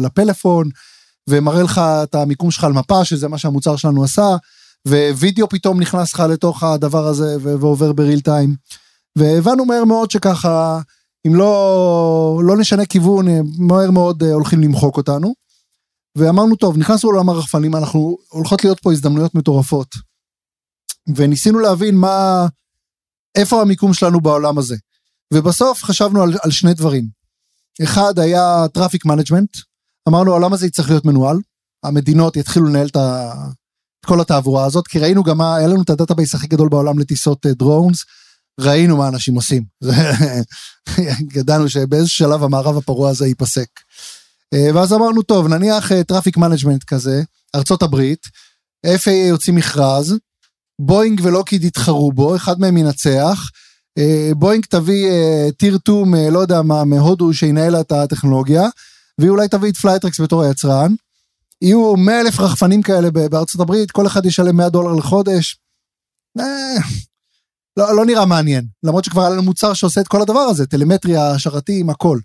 לפלאפון, ומראה לך את המיקום שלך על מפה, שזה מה שהמוצר שלנו עשה, ווידאו פתאום נכנס לך לתוך הדבר הזה, ועובר בריל טיים, והבנו מהר מאוד שככה, אם לא נשנה כיוון, מהר מאוד הולכים למחוק אותנו, ואמרנו, טוב, נכנסנו לעולם הרחפנים, אנחנו הולכות להיות פה הזדמנויות מטורפות, וניסינו להבין איפה המיקום שלנו בעולם הזה, ובסוף חשבנו על שני דברים, אחד היה טראפיק מנג'מנט, אמרנו, העולם הזה יצטרך להיות מנוהל, המדינות יתחילו לנהל את כל התעבורה הזאת, כי ראינו גם, היה לנו את הדאטאבייס הכי גדול בעולם לטיסות דרונס, ראינו מה אנשים עושים. גדענו שבאיזשהו שלב המערב הפרוע הזה ייפסק. ואז אמרנו, טוב, נניח טראפיק מנג'מנט כזה, ארצות הברית, FAA יוציא מכרז, בוינג ולוקיד יתחרו בו, אחד מהם ינצח, בוינג תביא טיר 2, לא יודע מה, מהודו שינהל את הטכנולוגיה, והיא אולי תביא את פלייטרקס בתור היצרן, יהיו 100,000 רחפנים כאלה בארצות הברית, כל אחד ישלם $100 לחודש, לא נראה מעניין, למרות שכבר היה לנו מוצר שעושה את כל הדבר הזה, טלמטריה, שרתים, הכל.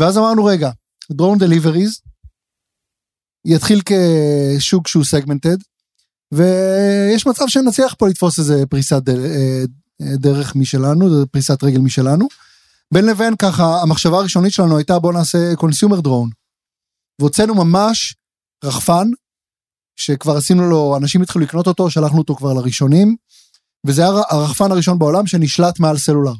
ואז אמרנו, רגע, drone deliveries, יתחיל כשוק שהוא segmented, ויש מצב שנצליח פה לתפוס איזה פריסת דרך משלנו, פריסת רגל משלנו, בין לבין ככה, המחשבה הראשונית שלנו הייתה, בוא נעשה consumer drone, והוצאנו ממש רחפן, שכבר עשינו לו, אנשים התחילו לקנות אותו, שלחנו אותו כבר לראשונים, וזה היה הרחפן הראשון בעולם שנשלט מעל סלולר.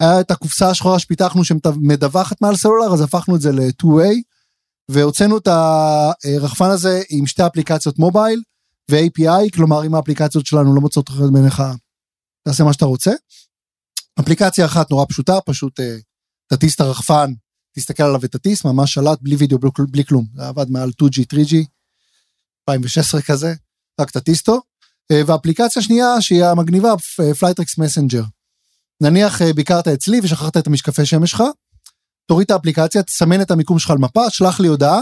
היה את הקופסה השחורה שפיתחנו שמדווחת מעל סלולר, אז הפכנו את זה ל-2-way, והוצאנו את הרחפן הזה עם שתי אפליקציות מובייל, ו-API, כלומר אם האפליקציות שלנו לא מוצאות בינך, תעשה מה שאתה רוצה. אפליקציה אחת נורא פשוטה, פשוט תטיס את הרחפן, תסתכל עליו ותטיס, ממש שלט, בלי וידאו, בלי כלום. זה עבד מעל 2G, 3G, 2016 כזה, רק תטיסטו. והאפליקציה השנייה, שהיא המגניבה, Flytrex Messenger. נניח ביקרת אצלי ושכחת את המשקפי שמש שלך, תוריד את האפליקציה, תסמן את המיקום שלך למפה, שלח לי הודעה,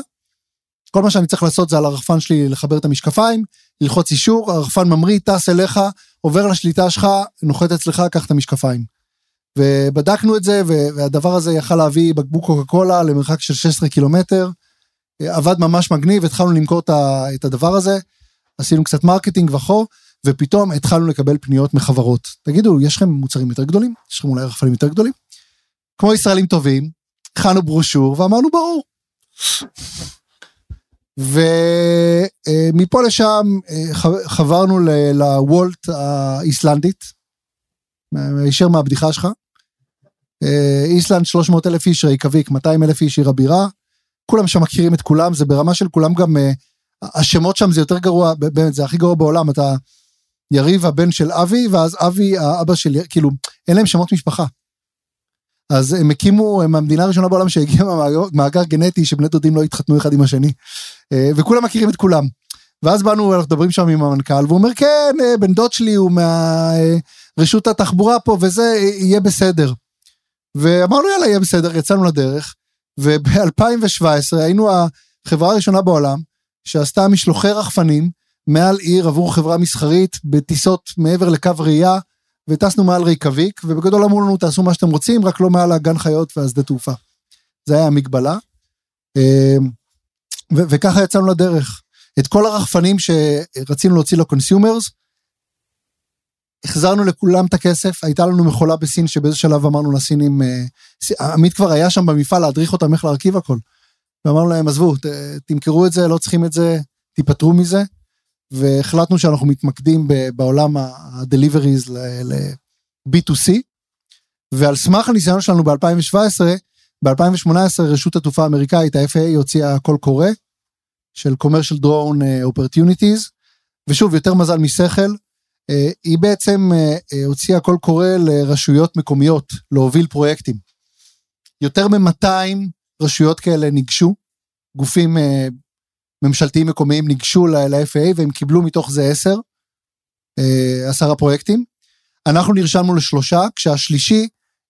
כל מה שאני צריך לעשות זה על הרחפן שלי לחבר את המשקפיים, ללחוץ אישור, הרחפן ממריא, טס אליך, עובר לשליטה שלך, נוחת אצלך, קח את המשקפיים. ובדקנו את זה, והדבר הזה יכל להביא בקבוק קוקה-קולה למרחק של 16 קילומטר, עבד ממש מגניב, התחלנו למכור את הדבר הזה, עשינו קצת מרקטינג וכו', ופתאום התחלנו לקבל פניות מחברות. תגידו, יש לכם מוצרים יותר גדולים? יש לכם אולי רחפנים יותר גדולים? כמו ישראלים טובים, הכנו ברושור ואמרנו ברור. ומפה לשם חברנו לוולט האיסלנדית, הישר מהבדיחה שלך, איסלנד 300,000 איש, רייקיאוויק 200,000 איש, עיר הבירה, כולם שם מכירים את כולם, זה ברמה של כולם גם... השמות שם זה יותר גרוע, באמת, זה הכי גרוע בעולם, אתה יריב הבן של אבי, ואז אבי, האבא של, כאילו, אין להם שמות משפחה. אז הם הקימו, הם המדינה הראשונה בעולם שהגיעה מהמאגר גנטי, שבני דודים לא התחתנו אחד עם השני, וכולם מכירים את כולם. ואז באנו, אנחנו מדברים שם עם המנכ"ל, והוא אומר, כן, בן דוד שלי הוא מהרשות התחבורה פה, וזה יהיה בסדר. ואמרנו, יאללה, יהיה בסדר, יצאנו לדרך, וב-2017 היינו החברה הראשונה בעולם, שעשתה משלוחי רחפנים מעל עיר עבור חברה מסחרית, בטיסות מעבר לקו ראייה, וטסנו מעל רייקיאוויק, ובגדול אמרו לנו, תעשו מה שאתם רוצים, רק לא מעל הגן חיות והשדה תעופה. זה היה המגבלה, וככה יצאנו לדרך. את כל הרחפנים שרצינו להוציא לקונסיומרס, החזרנו לכולם את הכסף, הייתה לנו מכולה בסין, שבאיזה שלב אמרנו לסינים, עמית כבר היה שם במפעל להדריך אותם איך להרכיב הכל, ואמרנו להם, עזבו, תמכרו את זה, לא צריכים את זה, תיפטרו מזה, והחלטנו שאנחנו מתמקדים בעולם ה-deliveries ל-B2C, ועל סמך הניסיון שלנו ב-2017, ב-2018 רשות התעופה האמריקאית, ה-FAA הוציאה קול קורא, של commercial drone opportunities, ושוב, יותר מזל משכל, היא בעצם הוציאה קול קורא לרשויות מקומיות, להוביל פרויקטים. יותר מ-200 רשויות כאלה ניגשו, גופים ממשלתיים מקומיים ניגשו ל-FAA, והם קיבלו מתוך זה 10 הפרויקטים. אנחנו נרשמנו ל3, כשהשלישי,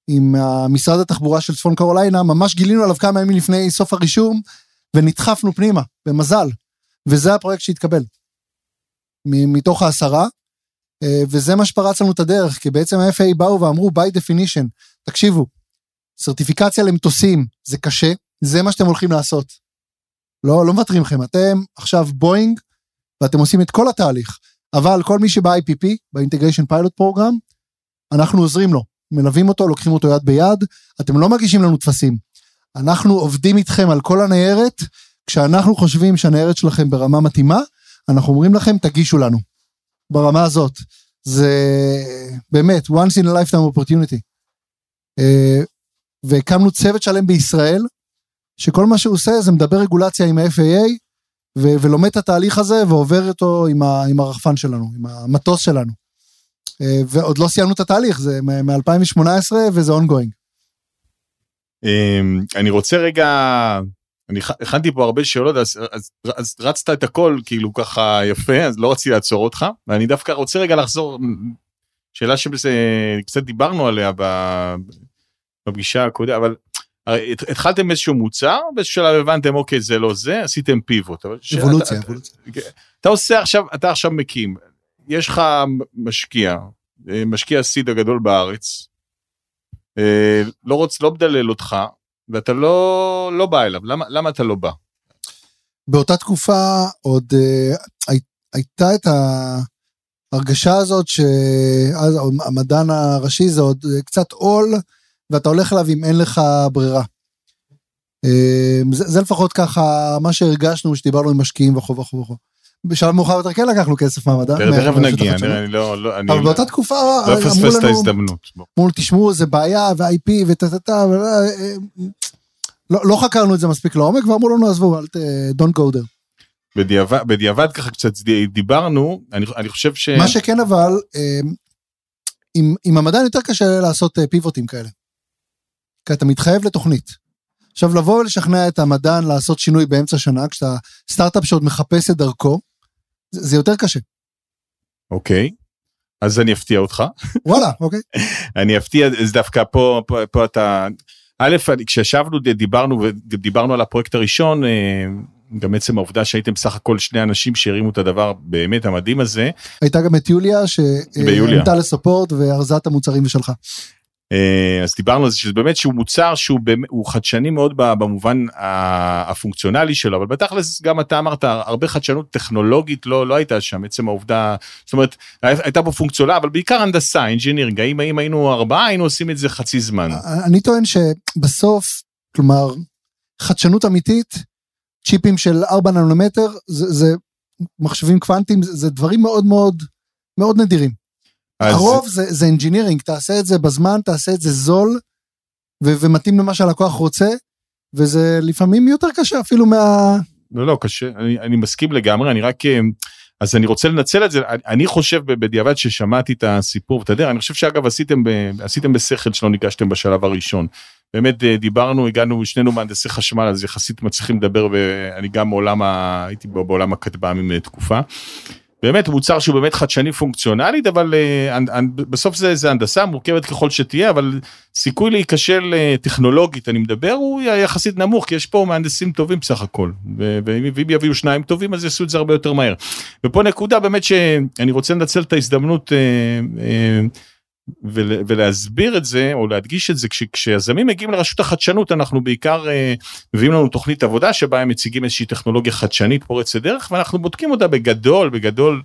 עם משרד התחבורה של צפון קרוליינה, ממש גילינו עליו כמה ימים לפני סוף הרישום, ונדחפנו פנימה, במזל, וזה הפרויקט שהתקבל, מתוך 10, וזה מה שפרץ לנו את הדרך, כי בעצם ה-FAA באו ואמרו, by definition, תקשיבו, סרטיפיקציה למטוסים, זה קשה, זה מה שאתם הולכים לעשות. לא מוותרים לכם, אתם עכשיו בוינג, ואתם עושים את כל התהליך, אבל כל מי שב-IPP, ב-Integration Pilot Program, אנחנו עוזרים לו, מלווים אותו, לוקחים אותו יד ביד, אתם לא מגישים לנו תפסים, אנחנו עובדים איתכם על כל הניירת, כשאנחנו חושבים שהניירת שלכם ברמה מתאימה, אנחנו אומרים לכם, תגישו לנו, ברמה הזאת, זה באמת, once in a lifetime opportunity, והקמנו צוות שלם בישראל, שכל מה שהוא עושה זה מדבר רגולציה עם ה-FAA, ולומד את התהליך הזה, ועובר אותו עם הרחפן שלנו, עם המטוס שלנו. ועוד לא סיימנו את התהליך, זה מ-2018 וזה ongoing. אני רוצה רגע, אני הכנתי פה הרבה שאלות, אז רצת את הכל כאילו ככה יפה, אז לא רציתי לעצור אותך, ואני דווקא רוצה רגע לחזור, שאלה שקצת דיברנו עליה בפגישה הקודמת, אבל התחלתם איזשהו מוצר, באיזשהו שלב הבנתם, אוקיי, זה לא זה, עשיתם פיבוט. אבולוציה. אתה עושה עכשיו, אתה עכשיו מקים, יש לך משקיע, משקיע סיד הגדול בארץ, לא רוצה, לא בדלל אותך, ואתה לא בא אליו, למה אתה לא בא? באותה תקופה עוד הייתה את ההרגשה הזאת, שהמדען הראשי זה עוד קצת עול, ואתה הולך אליו אם אין לך ברירה. זה לפחות ככה, מה שהרגשנו, שדיברנו עם משקיעים וכו'. בשלב מאוחר יותר כן לקחנו כסף מהמדע. תכף נגיע, אני לא... אבל באותה תקופה... לא פספס את ההזדמנות. אמרו, תשמעו, זה בעיה, ו-IP, ותתתה, לא חקרנו את זה מספיק לעומק, ואמרו לנו, עזבו, don't go there. בדיעבד ככה קצת דיברנו, אני חושב ש... מה שכן, אבל... עם המדען יותר קשה לעשות פיבוטים כאלה. כי אתה מתחייב לתוכנית. עכשיו לבוא ולשכנע את המדען לעשות שינוי באמצע שנה, כשאתה סטארט-אפ שעוד מחפש את דרכו, זה יותר קשה. אוקיי, אז אני אפתיע אותך. וואלה, אוקיי. אני אפתיע, אז דווקא פה אתה... א', כשישבנו, דיברנו על הפרויקט הראשון, גם עצם העובדה שהייתם סך הכל שני אנשים שהרימו את הדבר באמת המדהים הזה. הייתה גם את יוליה, שהמתה לספורט והרזת המוצרים שלך. אז דיברנו על זה, שזה באמת שהוא מוצר, שהוא חדשני מאוד במובן הפונקציונלי שלו, אבל בתכלס גם אתה אמרת, הרבה חדשנות טכנולוגית לא הייתה שם, עצם העובדה, זאת אומרת, הייתה פה פונקציונלית, אבל בעיקר הנדסה, אינג'ינירינג, אם היינו ארבעה, היינו עושים את זה חצי זמן. אני טוען שבסוף, כלומר, חדשנות אמיתית, צ'יפים של 4 ננומטר, זה מחשבים קוונטיים, זה דברים מאוד מאוד, מאוד נדירים. הרוב זה engineering, תעשה את זה בזמן, תעשה את זה זול, ומתאים למה שהלקוח רוצה, וזה לפעמים יותר קשה, אפילו מה... לא, קשה, אני מסכים לגמרי, אני רק... אז אני רוצה לנצל את זה, אני חושב בדיעבד ששמעתי את הסיפור, אתה יודע, אני חושב שאגב עשיתם בשכל שלא ניגשתם בשלב הראשון, באמת דיברנו, הגענו, שנינו מהנדסי חשמל, אז יחסית מצליחים לדבר, ואני גם הייתי בעולם הכתב"מים תקופה, באמת מוצר שהוא באמת חדשני פונקציונלית, אבל בסוף זה הנדסה מורכבת ככל שתהיה, אבל סיכוי להיכשל טכנולוגית, אני מדבר, הוא יחסית נמוך, כי יש פה מהנדסים טובים בסך הכל, ואם יביאו שניים טובים, אז יעשו את זה הרבה יותר מהר. ופה נקודה באמת שאני רוצה לנצל את ההזדמנות, ולהסביר את זה, או להדגיש את זה, כשיזמים מגיעים לרשות החדשנות, אנחנו בעיקר מביאים לנו תוכנית עבודה, שבה הם מציגים איזושהי טכנולוגיה חדשנית פורצת דרך, ואנחנו בודקים אותה בגדול,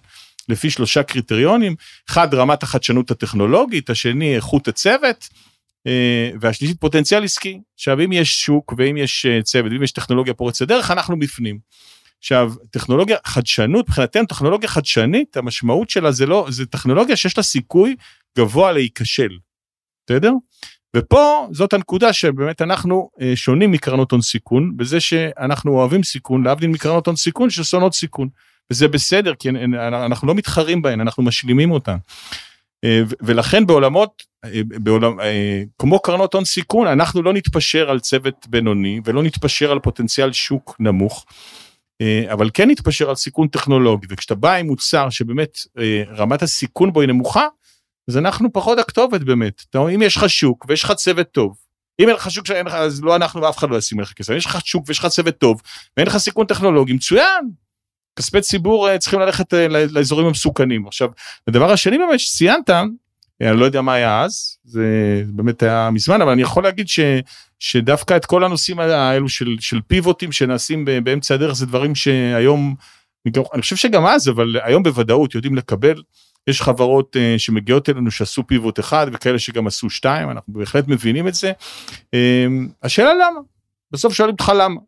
לפי 3 קריטריונים, 1, רמת החדשנות הטכנולוגית, השני, איכות הצוות, והשלישית, פוטנציאל עסקי, עכשיו, אם יש שוק, ואם יש צוות, ואם יש טכנולוגיה פורצת דרך, אנחנו בפנים. עכשיו, טכנולוגיה חדשנות, מבחינתנו, טכנולוגיה חדשנית, המשמעות שלה זה טכנולוגיה שיש לה סיכוי גבוה להיכשל, בסדר? ופה זאת הנקודה שבאמת אנחנו שונים מקרנות הון סיכון, בזה שאנחנו אוהבים סיכון, להבדיל מקרנות הון סיכון ששונאות סיכון, וזה בסדר, כי אנחנו לא מתחרים בהן, אנחנו משלימים אותן, ולכן כמו קרנות הון סיכון, אנחנו לא נתפשר על צוות בינוני, ולא נתפשר על פוטנציאל שוק נמוך, אבל כן נתפשר על סיכון טכנולוגי, וכשאתה בא עם מוצר שבאמת רמת הסיכון בו היא נמוכה, אז אנחנו פחות הכתובת באמת, אם יש לך שוק ויש לך צוות טוב, אם אין לך שוק שאין לך, אז לא אנחנו ואף אחד לא ישים לך כסף, אם יש לך שוק ויש לך צוות טוב, ואין לך סיכון טכנולוגי, מצוין, כספי ציבור צריכים ללכת לאזורים המסוכנים. עכשיו, הדבר השני באמת שציינת, אני לא יודע מה היה אז, זה באמת היה מזמן, אבל אני יכול להגיד שדווקא את כל הנושאים האלו של פיבוטים שנעשים באמצע הדרך, זה דברים שהיום, אני חושב שגם אז, אבל היום בוודאות יודעים לקבל, יש חברות שמגיעות אלינו שעשו פיבוט 1, וכאלה שגם עשו 2, אנחנו בהחלט מבינים את זה. השאלה למה? בסוף שואלים אותך למה.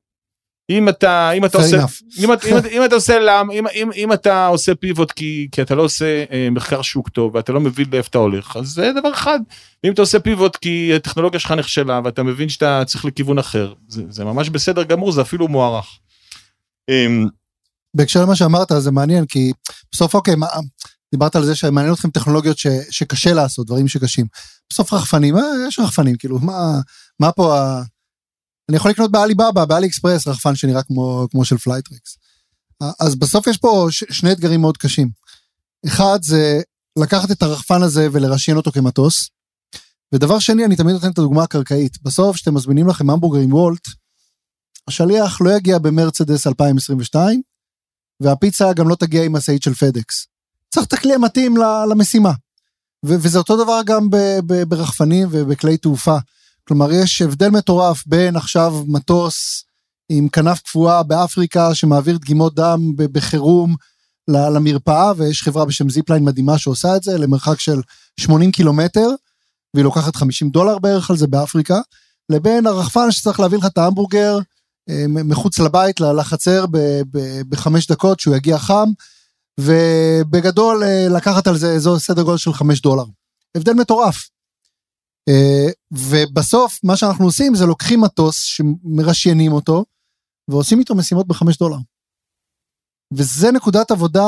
אם אתה עושה פיבוט כי אתה לא עושה מחקר שוק טוב, ואתה לא מבין לאיפה אתה הולך, אז זה דבר אחד. אם אתה עושה פיבוט כי הטכנולוגיה שלך נכשלה, ואתה מבין שאתה צריך לכיוון אחר, זה ממש בסדר גמור, זה אפילו מוערך. בהקשר למה שאמרת, זה מעניין, כי בסוף אוקיי, דיברת על זה שמעניין אתכם טכנולוגיות שקשה לעשות, דברים שקשים. בסוף רחפנים, יש רחפנים, כאילו, מה פה ה... אני יכול לקנות באליבאבא, באלי אקספרס, רחפן שנראה כמו של פלייטריקס. אז בסוף יש פה שני אתגרים מאוד קשים. אחד זה לקחת את הרחפן הזה ולרשיין אותו כמטוס, ודבר שני, אני תמיד נותן את הדוגמה הקרקעית. בסוף, שאתם מזמינים לכם המבורגר עם וולט, השליח לא יגיע במרצדס 2022, והפיצה גם לא תגיע עם הסעית של פדקס. צריך את הכלי המתאים למשימה. וזה אותו דבר גם ברחפנים ובכלי תעופה. כלומר, יש הבדל מטורף בין עכשיו מטוס עם כנף קפואה באפריקה, שמעביר דגימות דם בחירום למרפאה, ויש חברה בשם זיפליין מדהימה שעושה את זה, למרחק של 80 קילומטר, והיא לוקחת $50 בערך על זה באפריקה, לבין הרחפן שצריך להביא לך את ההמבורגר, מחוץ לבית, לחצר, ב5 דקות, שהוא יגיע חם, ובגדול לקחת על זה, זו סדר גודל של $5. הבדל מטורף. ובסוף, מה שאנחנו עושים, זה לוקחים מטוס, שמרשיינים אותו, ועושים איתו משימות ב$5. וזה נקודת עבודה,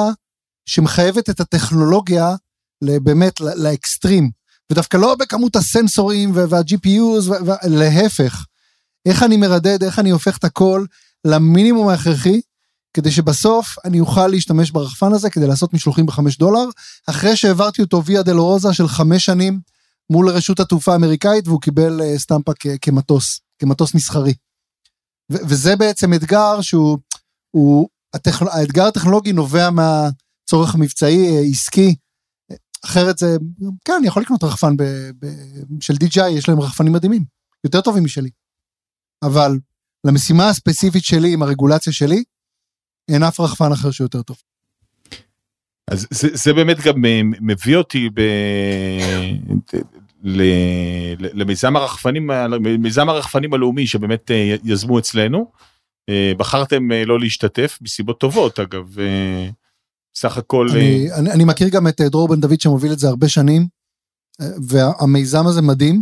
שמחייבת את הטכנולוגיה, באמת, לאקסטרים, ודווקא לא בכמות הסנסורים, וה-GPUs, להפך, איך אני מרדד, איך אני הופך את הכל למינימום ההכרחי, כדי שבסוף אני אוכל להשתמש ברחפן הזה, כדי לעשות משלוחים ב$5, אחרי שהעברתי אותו ויה דלורוזה של 5 שנים, מול רשות התעופה האמריקאית, והוא קיבל סטמפה כמטוס מסחרי. וזה בעצם אתגר, האתגר הטכנולוגי נובע מהצורך המבצעי עסקי, אחרת זה, כן, אני יכול לקנות רחפן של DJI, יש להם רחפנים מדהימים, יותר טובים משלי. אבל למשימה הספציפית שלי, עם הרגולציה שלי, אין אף רחפן אחר שיותר טוב. אז זה באמת גם מביא אותי למיזם הרחפנים הלאומי, שבאמת יזמו אצלנו, בחרתם לא להשתתף, מסיבות טובות אגב, סך הכל... אני מכיר גם את דרור בן דוד שמוביל את זה הרבה שנים, והמיזם הזה מדהים,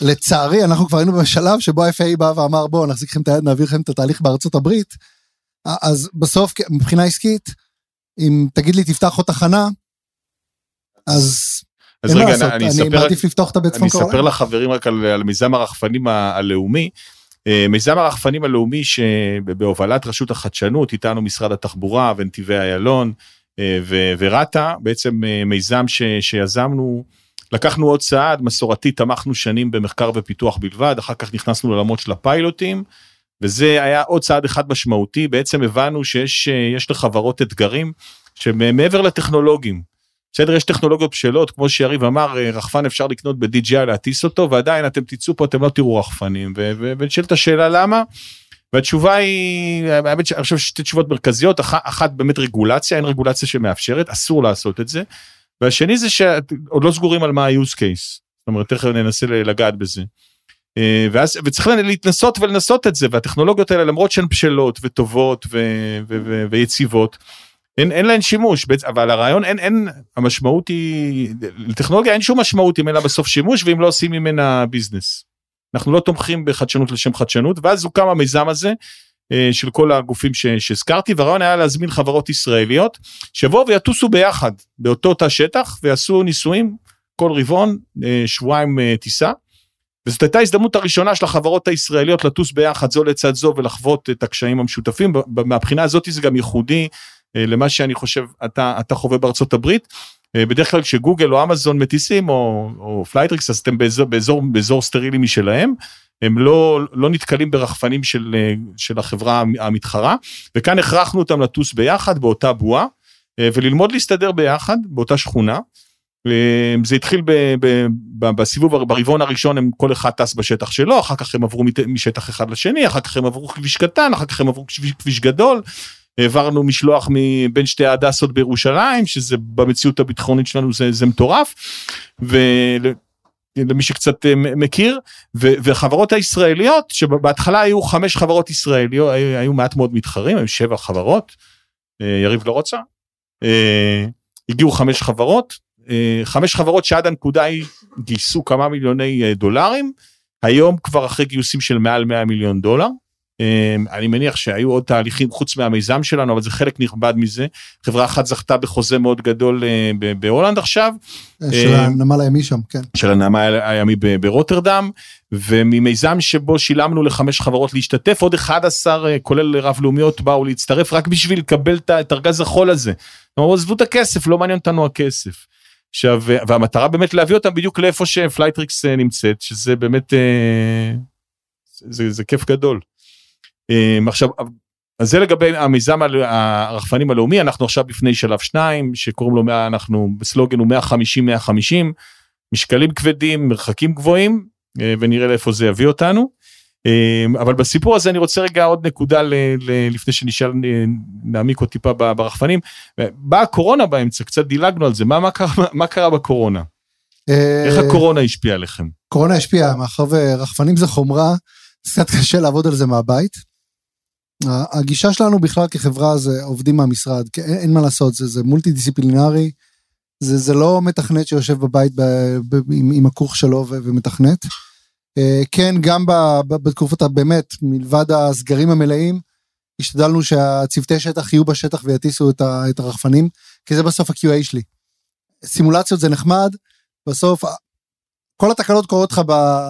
לצערי אנחנו כבר היינו בשלב שבו ה-FAA בא ואמר בואו נחזיק לכם את היד, נעביר לכם את התהליך בארצות הברית, אז בסוף מבחינה עסקית, אם תגיד לי תפתח עוד תחנה, אז אין רגע, לעשות, אני מעדיף לפתוח את הבית צפון קרוליינה. אני אספר לחברים רק על מיזם הרחפנים הלאומי, מיזם הרחפנים הלאומי שבהובלת רשות החדשנות, איתנו משרד התחבורה ונתיבי איילון ורטה, בעצם מיזם שיזמנו, לקחנו עוד צעד, מסורתי תמכנו שנים במחקר ופיתוח בלבד, אחר כך נכנסנו לעולמות של הפיילוטים, וזה היה עוד צעד אחד משמעותי, בעצם הבנו שיש לחברות אתגרים שמעבר לטכנולוגים, בסדר, יש טכנולוגיות בשלות, כמו שיריב אמר, רחפן אפשר לקנות ב-DJI, להטיס אותו, ועדיין אתם תצאו פה, אתם לא תראו רחפנים, ונשאלת השאלה למה, והתשובה היא, אני חושב שתי תשובות מרכזיות, אחת באמת רגולציה, אין רגולציה שמאפשרת, אסור לעשות את זה, והשני זה שעוד לא סגורים על מה ה-use case, זאת אומרת, תכף ננסה לגעת בזה, וצריך להתנסות ולנסות את זה, והטכנולוגיות האלה, למרות שהן בשלות וטובות ויציבות, אין להן שימוש, אבל הרעיון, המשמעות היא, לטכנולוגיה אין שום משמעות אם אין לה בסוף שימוש, ואם לא עושים ממנה ביזנס. אנחנו לא תומכים בחדשנות לשם חדשנות, ואז הוא קם המיזם הזה, של כל הגופים שהזכרתי, והרעיון היה להזמין חברות ישראליות, שיבואו ויטוסו ביחד, באותו תא שטח, ויעשו ניסויים, כל רבעון, שבועיים טיסה, וזאת הייתה ההזדמנות הראשונה של החברות הישראליות, לטוס ביחד זו לצד זו, ולחוות את הקשיים המשותפים, מהבחינה הזאת זה גם ייחודי, למה שאני חושב, אתה חווה בארצות הברית, בדרך כלל כשגוגל או אמזון מטיסים, או פלייטריקס, אז אתם באזור סטרילי משלהם, הם לא נתקלים ברחפנים של החברה המתחרה, וכאן הכרחנו אותם לטוס ביחד, באותה בועה, וללמוד להסתדר ביחד, באותה שכונה, זה התחיל בסיבוב, ברבעון הראשון, הם כל אחד טס בשטח שלו, אחר כך הם עברו משטח אחד לשני, אחר כך הם עברו כביש קטן, אחר כך הם עברו כביש גדול, העברנו משלוח מבין שתי ההדסות בירושלים, שזה במציאות הביטחונית שלנו, זה מטורף, ולמי שקצת מכיר, והחברות הישראליות, שבהתחלה היו 5 חברות ישראליות, היו מעט מאוד מתחרים, היו 7 חברות, יריב לא רוצה, הגיעו 5 חברות שעד הנקודה היא גייסו כמה מיליוני דולרים, היום כבר אחרי גיוסים של מעל $100 מיליון, אני מניח שהיו עוד תהליכים חוץ מהמיזם שלנו, אבל זה חלק נכבד מזה. חברה אחת זכתה בחוזה מאוד גדול בהולנד עכשיו. של הנמל הימי שם, כן. של הנמל הימי ברוטרדם, וממיזם שבו שילמנו ל5 חברות להשתתף, עוד 11 כולל רב לאומיות באו להצטרף, רק בשביל לקבל את ארגז החול הזה. אמרו, עזבו את הכסף, לא מעניין אותנו הכסף. עכשיו, והמטרה באמת להביא אותם בדיוק לאיפה שפלייטריקס נמצאת, שזה באמת, זה כיף גדול. עכשיו, אז זה לגבי המיזם הרחפנים הלאומי, אנחנו עכשיו בפני שלב 2, שקוראים לו, אנחנו בסלוגן הוא 150-150, משקלים כבדים, מרחקים גבוהים, ונראה לאיפה זה יביא אותנו, אבל בסיפור הזה אני רוצה רגע עוד נקודה, לפני שנשאל, נעמיק עוד טיפה ברחפנים, באה הקורונה באמצע, קצת דילגנו על זה, מה קרה בקורונה? איך הקורונה השפיעה עליכם? קורונה השפיעה, מאחר ורחפנים זה חומרה, קצת קשה לעבוד על זה מהבית. הגישה שלנו בכלל כחברה זה עובדים מהמשרד, אין מה לעשות, זה מולטי דיסציפלינרי, זה לא מתכנת שיושב בבית עם הכוך שלו ומתכנת. כן, גם בתקופות באמת, מלבד הסגרים המלאים, השתדלנו שהצוותי שטח יהיו בשטח ויטיסו את הרחפנים, כי זה בסוף ה-QA שלי. סימולציות זה נחמד, בסוף כל התקלות קורות לך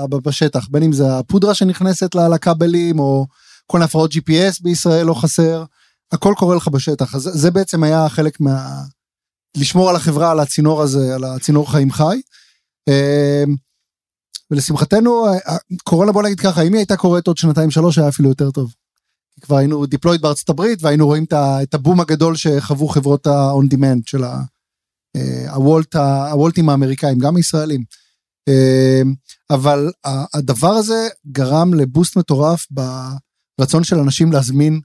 בשטח, בין אם זה הפודרה שנכנסת לכבלים, או כל הפרעות GPS בישראל לא חסר, הכל קורה לך בשטח, אז זה בעצם היה חלק לשמור על החברה, על הצינור הזה, על הצינור חיים חי, ולשמחתנו, קורונה בוא נגיד ככה, אם היא הייתה קורית עוד 2-3, היה אפילו יותר טוב, כבר היינו דיפלויד בארצות הברית, והיינו רואים את הבום הגדול שחוו חברות ה-on demand של הוולטים האמריקאים, גם הישראלים, אבל הדבר הזה גרם לבוסט מטורף ברצון של אנשים להזמין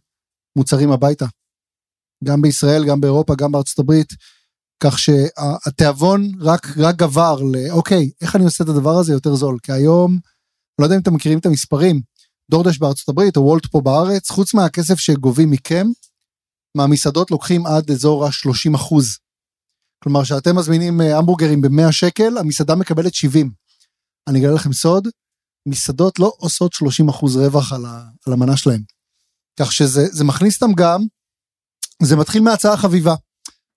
מוצרים הביתה, גם בישראל, גם באירופה, גם בארצות הברית, כך שהתיאבון רק גבר לאוקיי, איך אני עושה את הדבר הזה יותר זול, כי היום, לא יודע אם אתם מכירים את המספרים, דורדש בארצות הברית או וולט פה בארץ, חוץ מהכסף שגובים מכם, מהמסעדות לוקחים עד אזור ה-30%, כלומר, שאתם מזמינים המבורגרים ב100 שקל, המסעדה מקבלת 70. אני אגלה לכם סוד, מסעדות לא עושות 30% רווח על המנה שלהם. כך שזה מכניס אותם גם, זה מתחיל מההצעה החביבה.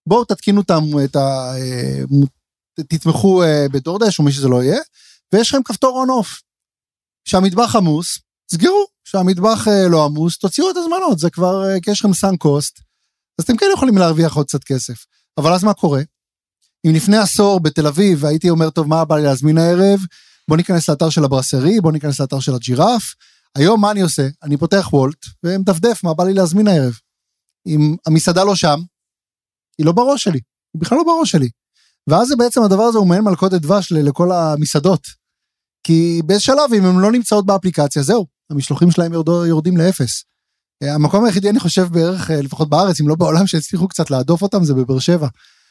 בואו תתקינו תתמכו בדורדש, או מי שזה לא יהיה, ויש לכם כפתור און-אוף. שהמטבח עמוס, סגרו. שהמטבח לא עמוס, תוציאו את הזמנות, זה כבר, כי יש לכם סאנק קוסט, אז אתם כן יכולים להרוויח עוד קצת כסף. אבל אז מה קורה? אם לפני עשור בתל אביב, הייתי אומר, טוב, מה הבא לי להזמין הערב? בוא ניכנס לאתר של הברסרי, בוא ניכנס לאתר של הג'ירף. היום מה אני עושה? אני פותח וולט, ומדפדף, מה הבא לי להזמין הערב? אם המסעדה לא שם, היא לא בראש שלי, היא בכלל לא בראש שלי. ואז זה בעצם הדבר הזה, הוא מעין מלכודת דבש לכל המסעדות. כי בשלב, אם הן לא נמצאות באפליקציה, זהו, המשלוחים שלהם יורדים לאפס. המקום היחידי אני חושב בערך, לפחות בארץ, אם לא בעולם, שהצליחו קצת להדוף אותם, זה בבאר שבע,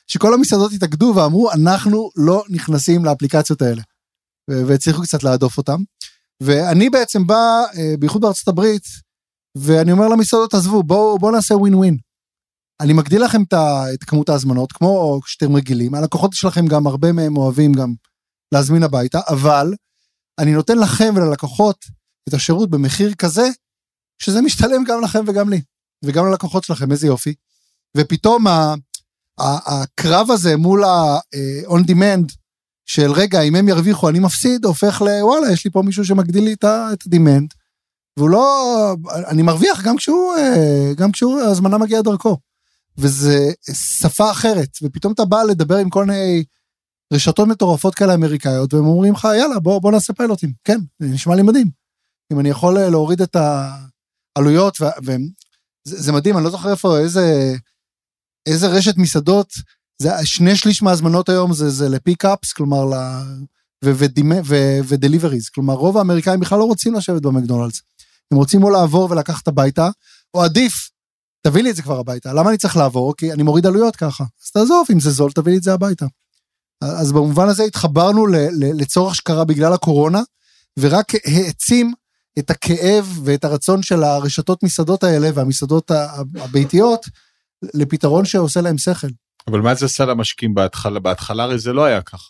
שכל המסעדות התאגדו ואמרו, אנחנו לא נכנסים לאפליקציות האלה, והצליחו קצת להדוף אותם, ואני בעצם בא, בייחוד בארצות הברית, ואני אומר למסעדות, עזבו, בואו נעשה ווין ווין, אני מגדיל לכם את כמות ההזמנות, כמו שאתם רגילים, הלקוחות שלכם גם, הרבה מהם אוהבים גם להזמין הביתה, אבל אני נותן לכם וללקוחות את השירות במחיר כזה, שזה משתלם גם לכם וגם לי, וגם ללקוחות שלכם, איזה יופי. ופתאום הקרב הזה מול ה-on demand, של רגע, אם הם ירוויחו, אני מפסיד, הופך לוואלה, יש לי פה מישהו שמגדיל לי את ה-demand, והוא לא, אני מרוויח גם כשהוא הזמנה מגיעה דרכו. וזה שפה אחרת, ופתאום אתה בא לדבר עם כל מיני רשתות מטורפות כאלה אמריקאיות, והם אומרים לך, יאללה, בוא נעשה פיילוטים. כן, נשמע לי מדהים. אם אני יכול להוריד את עלויות, זה מדהים, אני לא זוכר איפה, איזה רשת מסעדות, 2/3 מהזמנות היום זה לפיקאפס, כלומר, ודליבריז, כלומר, רוב האמריקאים בכלל לא רוצים לשבת במקדונלדס, הם רוצים או לעבור ולקחת הביתה, או עדיף, תביא לי את זה כבר הביתה, למה אני צריך לעבור? כי אני מוריד עלויות ככה, אז תעזוב, אם זה זול, תביא לי את זה הביתה. אז במובן הזה התחברנו לצורך שקרה בגלל הקורונה, ורק העצים את הכאב ואת הרצון של הרשתות מסעדות האלה והמסעדות הביתיות לפתרון שעושה להם שכל. אבל מה זה עשה למשקיעים בהתחלה? בהתחלה הרי זה לא היה ככה.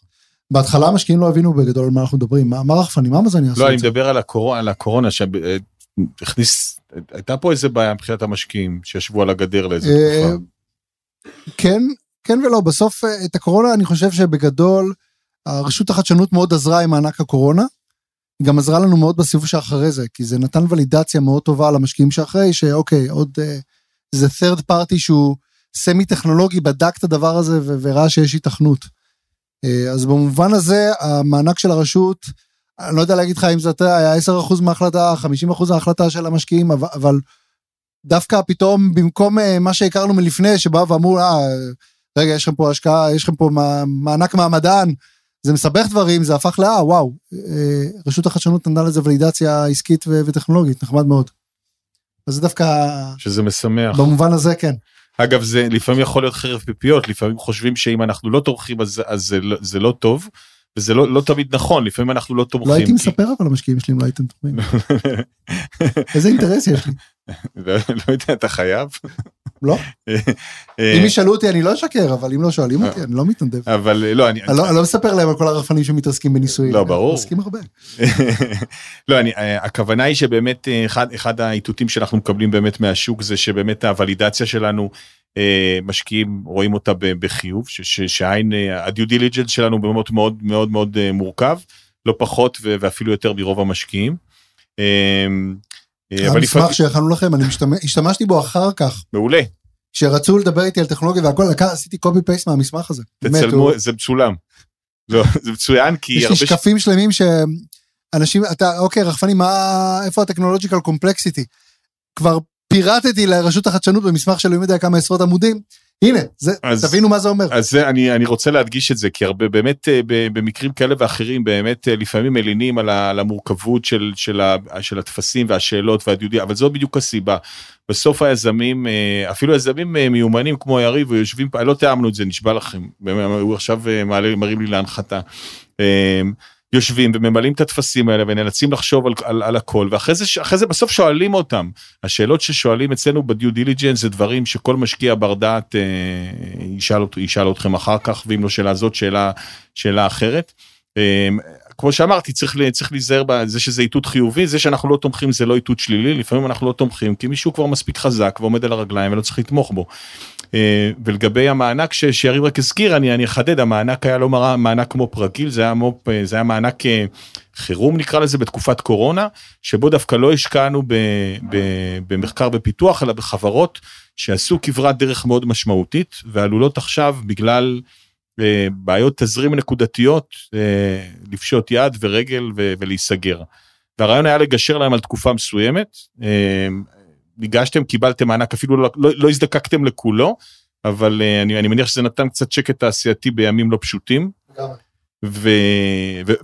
בהתחלה המשקיעים לא הבינו בגדול מה אנחנו מדברים. מה רחפנים, מה זה אני אעשה? לא, אני מדבר על הקורונה, הייתה פה איזה בעיה מבחינת המשקיעים שישבו על הגדר לאיזה תקופה. כן, כן ולא, בסוף את הקורונה אני חושב שבגדול הרשות החדשנות מאוד עזרה עם מענק הקורונה, גם עזרה לנו מאוד בסיבוב שאחרי זה, כי זה נתן ולידציה מאוד טובה למשקיעים שאחרי, שאוקיי, עוד זה third party שהוא סמי טכנולוגי, בדק את הדבר הזה וראה שיש התכנות. אז במובן הזה, המענק של הרשות, אני לא יודע להגיד לך אם זה היה 10% מההחלטה, 50% מההחלטה של המשקיעים, אבל דווקא פתאום, במקום מה שהכרנו מלפני, שבא ואמרו, רגע, יש לכם פה השקעה, יש לכם פה מענק מעמדן, זה מסבך דברים, זה הפך וואו, רשות החדשנות נתנה לזה ולידציה עסקית וטכנולוגית, נחמד מאוד. אז זה דווקא... שזה משמח. במובן הזה, כן. אגב, זה לפעמים יכול להיות חרב פיפיות, לפעמים חושבים שאם אנחנו לא תורכים, אז זה לא טוב, וזה לא תמיד נכון, לפעמים אנחנו לא תורכים. לא הייתי מספר אבל המשקיעים שלי, אם לא הייתם תורכים. איזה אינטרס יש לי? לא יודע, אתה חייב? לא. אם ישאלו אותי, אני לא אשקר, אבל אם לא שואלים אותי, אני לא מתנדב. אבל לא, אני... אני לא מספר להם על כל הרפנים שמתעסקים בניסויים. לא, ברור. מתעסקים הרבה. לא, הכוונה היא שבאמת, אחד העיתותים שאנחנו מקבלים באמת מהשוק, זה שבאמת הוולידציה שלנו, משקיעים, רואים אותה בחיוב, שהעין, הדיו דיליג'נס שלנו באמת מאוד מאוד מאוד מורכב, לא פחות ואפילו יותר ברוב המשקיעים. אני אשמח שיחנו לכם, אני השתמשתי בו אחר כך. מעולה. כשרצו לדבר איתי על טכנולוגיה והכל, עשיתי קופי פייסט מהמסמך הזה. תצלמו, זה מצולם. לא, זה מצוין, כי... יש לי שקפים שלמים שאנשים, אתה, אוקיי, רחפני, איפה הטכנולוג'יקל קומפלקסיטי? כבר פירטתי לרשות החדשנות במסמך שלא יודע כמה עשרות עמודים, הנה, תבינו מה זה אומר. אז אני רוצה להדגיש את זה, כי הרבה באמת במקרים כאלה ואחרים, באמת לפעמים מלינים על המורכבות של התפסים והשאלות והדיודים, אבל זאת בדיוק הסיבה. בסוף היזמים, אפילו היזמים מיומנים כמו יריב, ויושבים, לא תאמנו את זה, נשבע לכם, הוא עכשיו מראים לי להנחתה, יושבים וממלאים את התפסים האלה, ונאלצים לחשוב על הכל, ואחרי זה בסוף שואלים אותם, השאלות ששואלים אצלנו בדיו דיליג'נס, זה דברים שכל משקיע ברדעת, ישאל אתכם אחר כך, ואם לא שאלה זאת, שאלה אחרת, כמו שאמרתי, צריך להיזהר בזה שזה עיתות חיובי, זה שאנחנו לא תומכים, זה לא עיתות שלילי, לפעמים אנחנו לא תומכים, כי מישהו כבר מספיק חזק, ועומד על הרגליים, ולא צריך לתמוך בו, ולגבי המענק שיריב רק הזכיר, אני אחדד, המענק היה לא מענק כמו פרגיל, זה היה מענק חירום נקרא לזה בתקופת קורונה, שבו דווקא לא השקענו במחקר ופיתוח, אלא בחברות שעשו כברת דרך מאוד משמעותית, ועלולות עכשיו בגלל בעיות תזרים נקודתיות, לפשוט יד ורגל ולהיסגר. והרעיון היה לגשר להם על תקופה מסוימת, ניגשתם, קיבלתם מענק, אפילו לא הזדקקתם לכולו, אבל אני מניח שזה נתן קצת שקט תעשייתי בימים לא פשוטים,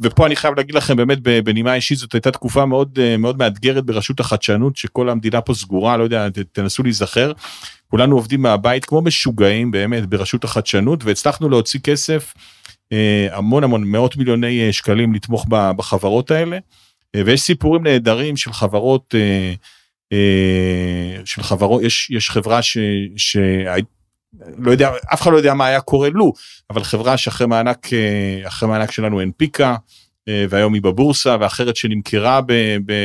ופה אני חייב להגיד לכם באמת, בנימה אישית, זאת הייתה תקופה מאוד מאוד מאתגרת ברשות החדשנות, שכל המדינה פה סגורה, לא יודע, תנסו להיזכר, כולנו עובדים מהבית כמו משוגעים באמת ברשות החדשנות, והצלחנו להוציא כסף, המון המון, מאות מיליוני שקלים לתמוך בחברות האלה, ויש סיפורים נהדרים של חברות, של חברות, יש חברה לא יודע, אף אחד לא יודע מה היה קורה לו, אבל חברה שאחרי מענק שלנו הנפיקה, והיום היא בבורסה, ואחרת שנמכרה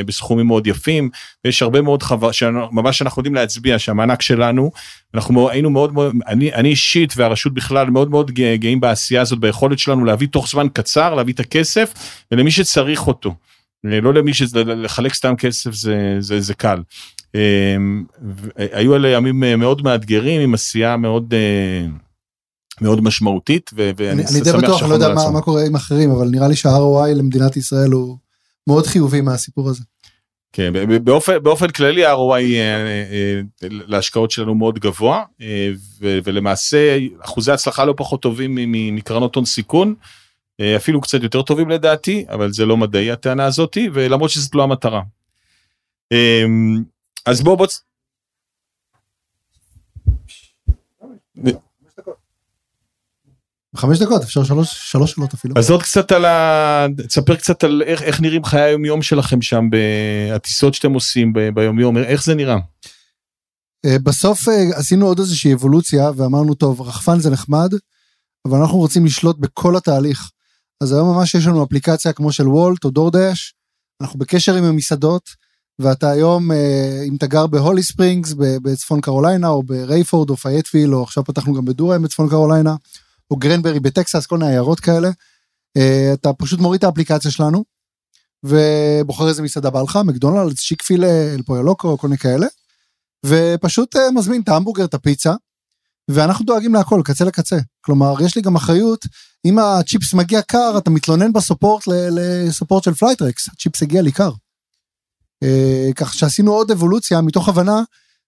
בסכומים מאוד יפים, ויש הרבה מאוד חברות, ממש אנחנו יודעים להצביע שהמענק שלנו, אנחנו היינו מאוד, אני אישית והרשות בכלל מאוד מאוד גאים בעשייה הזאת, ביכולת שלנו להביא תוך זמן קצר, להביא את הכסף, ולמי שצריך אותו. לא למי שלחלק סתם כסף זה קל. היו אלה ימים מאוד מאתגרים, עם עשייה מאוד משמעותית, ואני שמח שאנחנו לעצמם. אני לא יודע מה קורה עם אחרים, אבל נראה לי שה-ROI למדינת ישראל הוא מאוד חיובי מהסיפור הזה. כן, באופן כללי ה-ROI להשקעות שלנו מאוד גבוה, ולמעשה אחוזי הצלחה לא פחות טובים מקרנות הון סיכון, אפילו קצת יותר טובים לדעתי, אבל זה לא מדעי הטענה הזאת, ולמרות שזאת לא המטרה. אז בואו... ב5 דקות, אפשר 3 שאלות אפילו. אז עוד קצת על ה... תספר קצת על איך נראים חיי היומיום שלכם שם, הטיסות שאתם עושים ביומיום, איך זה נראה? בסוף עשינו עוד איזושהי אבולוציה, ואמרנו, טוב, רחפן זה נחמד, אבל אנחנו רוצים לשלוט בכל התהליך. אז היום ממש יש לנו אפליקציה כמו של וולט או דורדש, אנחנו בקשר עם המסעדות, ואתה היום, אם אתה גר בהולי ספרינגס, בצפון קרוליינה, או ברייפורד, או פייטפיל, או עכשיו פתחנו גם בדורהם בצפון קרוליינה, או גרנברי בטקסס, כל מיני עיירות כאלה, אתה פשוט מוריד את האפליקציה שלנו, ובוחר איזה מסעדה בא לך, מקדונלדס, שייק פיל, אלפאבט, כל מיני כאלה, ופשוט מזמין את ההמבורגר, את הפיצה, ואנחנו דואגים להכל, קצה לקצה. כלומר, יש לי גם אחריות, אם הצ'יפס מגיע קר, אתה מתלונן בסופורט, לסופורט של פלייטרקס, הצ'יפס הגיע לי קר. כך שעשינו עוד אבולוציה, מתוך הבנה,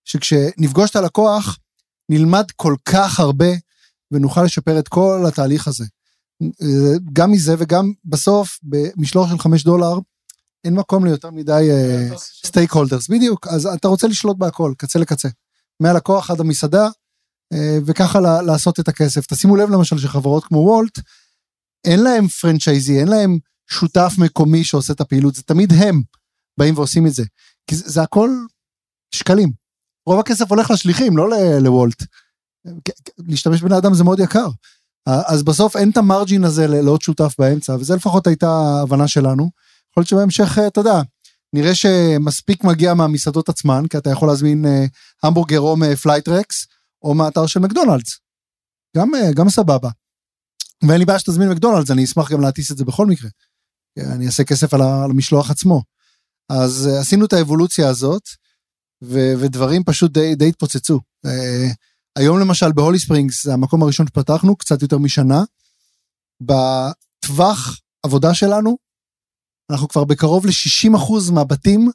שכשנפגוש את הלקוח, נלמד כל כך הרבה, ונוכל לשפר את כל התהליך הזה. גם מזה, וגם בסוף, במשלוח של $5, אין מקום ליותר מדי סטייק הולדרס, בדיוק, אז אתה רוצה לשלוט בהכל, קצה לקצה, מהלקוח עד המסעדה, וככה לעשות את הכסף. תשימו לב למשל שחברות כמו וולט, אין להם פרנצ'ייזי, אין להם שותף מקומי שעושה את הפעילות, זה תמיד הם באים ועושים את זה, כי זה הכל שקלים, רוב הכסף הולך לשליחים, לא לוולט, להשתמש בן האדם זה מאוד יקר, אז בסוף אין את המרג'ין הזה לעוד שותף באמצע, וזה לפחות הייתה ההבנה שלנו, יכול להיות שבהמשך, אתה יודע, נראה שמספיק מגיע מהמסעדות עצמן, כי אתה יכול להזמין המבורגר או מפלייטרקס, או מהאתר של מקדונלדס, גם סבבה, ואין לי בעיה שתזמין מקדונלדס, אני אשמח גם להטיס את זה בכל מקרה, אני אעשה כסף על המשלוח עצמו, אז עשינו את האבולוציה הזאת, ודברים פשוט די התפוצצו, היום למשל בהולי ספרינגס, זה המקום הראשון שפתחנו, קצת יותר משנה, בטווח עבודה שלנו, אנחנו כבר בקרוב ל-60% מהבתים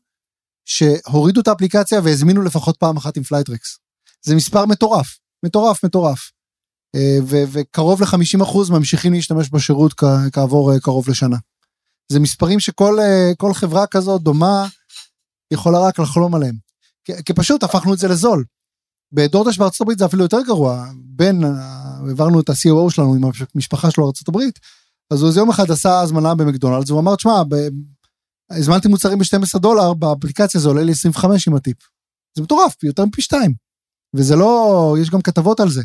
שהורידו את האפליקציה והזמינו לפחות פעם אחת עם פלייטרקס. זה מספר מטורף, מטורף, מטורף. וקרוב ל-50% ממשיכים להשתמש בשירות כעבור קרוב לשנה. זה מספרים שכל חברה כזאת דומה יכולה רק לחלום עליהם. כי פשוט הפכנו את זה לזול. בדורדש בארצות הברית זה אפילו יותר גרוע. העברנו את ה-COO שלנו עם המשפחה שלו בארצות הברית, אז הוא איזה יום אחד עשה הזמנה במקדונלדס, הוא אמר, תשמע, הזמנתי מוצרים ב$12, באפליקציה זה עולה לי 25 עם הטיפ. זה מטורף, יותר מפי 2. וזה לא, יש גם כתבות על זה.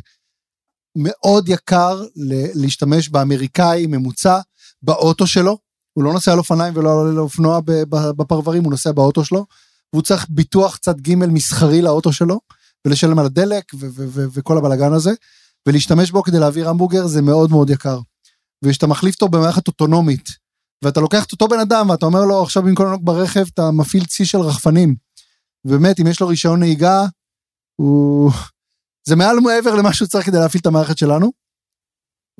מאוד יקר להשתמש באמריקאי ממוצע, באוטו שלו, הוא לא נוסע על אופניים ולא על אופנוע בפרברים, הוא נוסע באוטו שלו, והוא צריך ביטוח צד ג' מסחרי לאוטו שלו, ולשלם על הדלק וכל הבלגן הזה, ולהשתמש בו כדי להעביר המבורגר, זה מאוד מאוד יקר. ושאתה מחליף אותו במערכת אוטונומית, ואתה לוקח את אותו בן אדם, ואתה אומר לו, עכשיו במקום לנהוג ברכב, אתה מפעיל צי של רחפנים, ובאמת, אם יש לו רישיון נהיגה, זה מעל ומעבר למה שהוא צריך כדי להפעיל את המערכת שלנו,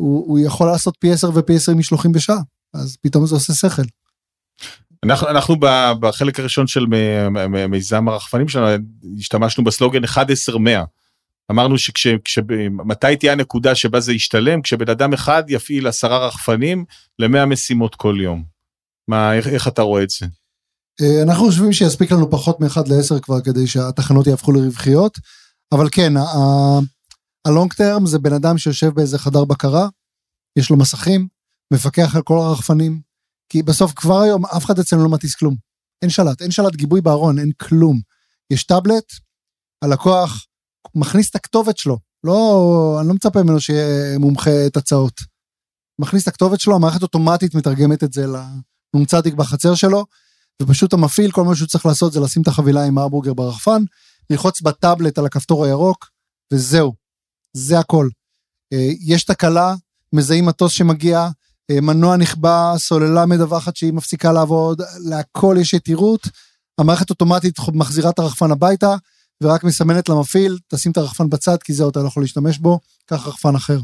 הוא יכול לעשות פי 10 ופי 20 משלוחים בשעה, אז פתאום זה עושה שכל. אנחנו בחלק הראשון של מיזם הרחפנים שלנו, השתמשנו בסלוגן 11-100, אמרנו מתי תהיה הנקודה שבה זה ישתלם, כשבן אדם אחד יפעיל 10 רחפנים ל100 משימות כל יום. איך אתה רואה את זה? אנחנו חושבים שיספיק לנו פחות מ1 ל10 כבר, כדי שהתחנות יהפכו לרווחיות, אבל כן, הלונג טרם זה בן אדם שיושב באיזה חדר בקרה, יש לו מסכים, מפקח על כל הרחפנים, כי בסוף כבר היום אף אחד אצלנו לא מטיס כלום, אין שלט גיבוי בארון, אין כלום, יש טאבלט, הלקוח, מכניס את הכתובת שלו, אני לא מצפה ממנו שיהיה מומחה את הצעות, מכניס את הכתובת שלו, המערכת אוטומטית מתרגמת את זה לנומצדיק בחצר שלו, ופשוט המפעיל, כל מה שהוא צריך לעשות זה לשים את החבילה עם ההמבורגר ברחפן, ללחוץ בטאבלט על הכפתור הירוק, וזהו, זה הכל. יש תקלה, מזהים מטוס שמגיע, מנוע נכבה, סוללה מדווחת שהיא מפסיקה לעבוד, להכל יש יתירות, המערכת אוטומטית מחזירה את הרחפן הביתה, ורק מסמנת למפעיל, תשים את הרחפן בצד, כי זהו, אתה לא יכול להשתמש בו, כך רחפן אחר.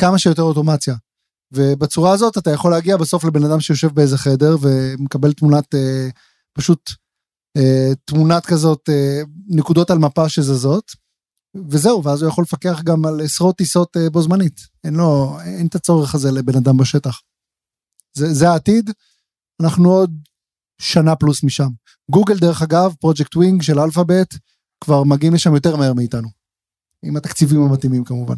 כמה שיותר אוטומציה. ובצורה הזאת, אתה יכול להגיע בסוף לבן אדם שיושב באיזה חדר, ומקבל תמונת, פשוט תמונת כזאת, נקודות על מפה שזזות, וזהו, ואז הוא יכול לפקח גם על עשרות טיסות בו זמנית. אין את הצורך הזה לבן אדם בשטח. זה העתיד, אנחנו עוד שנה פלוס משם. גוגל דרך אגב, פרויקט ווינג של אלפאבט, כבר מגיעים לשם יותר מהר מאיתנו. עם התקציבים המתאימים כמובן.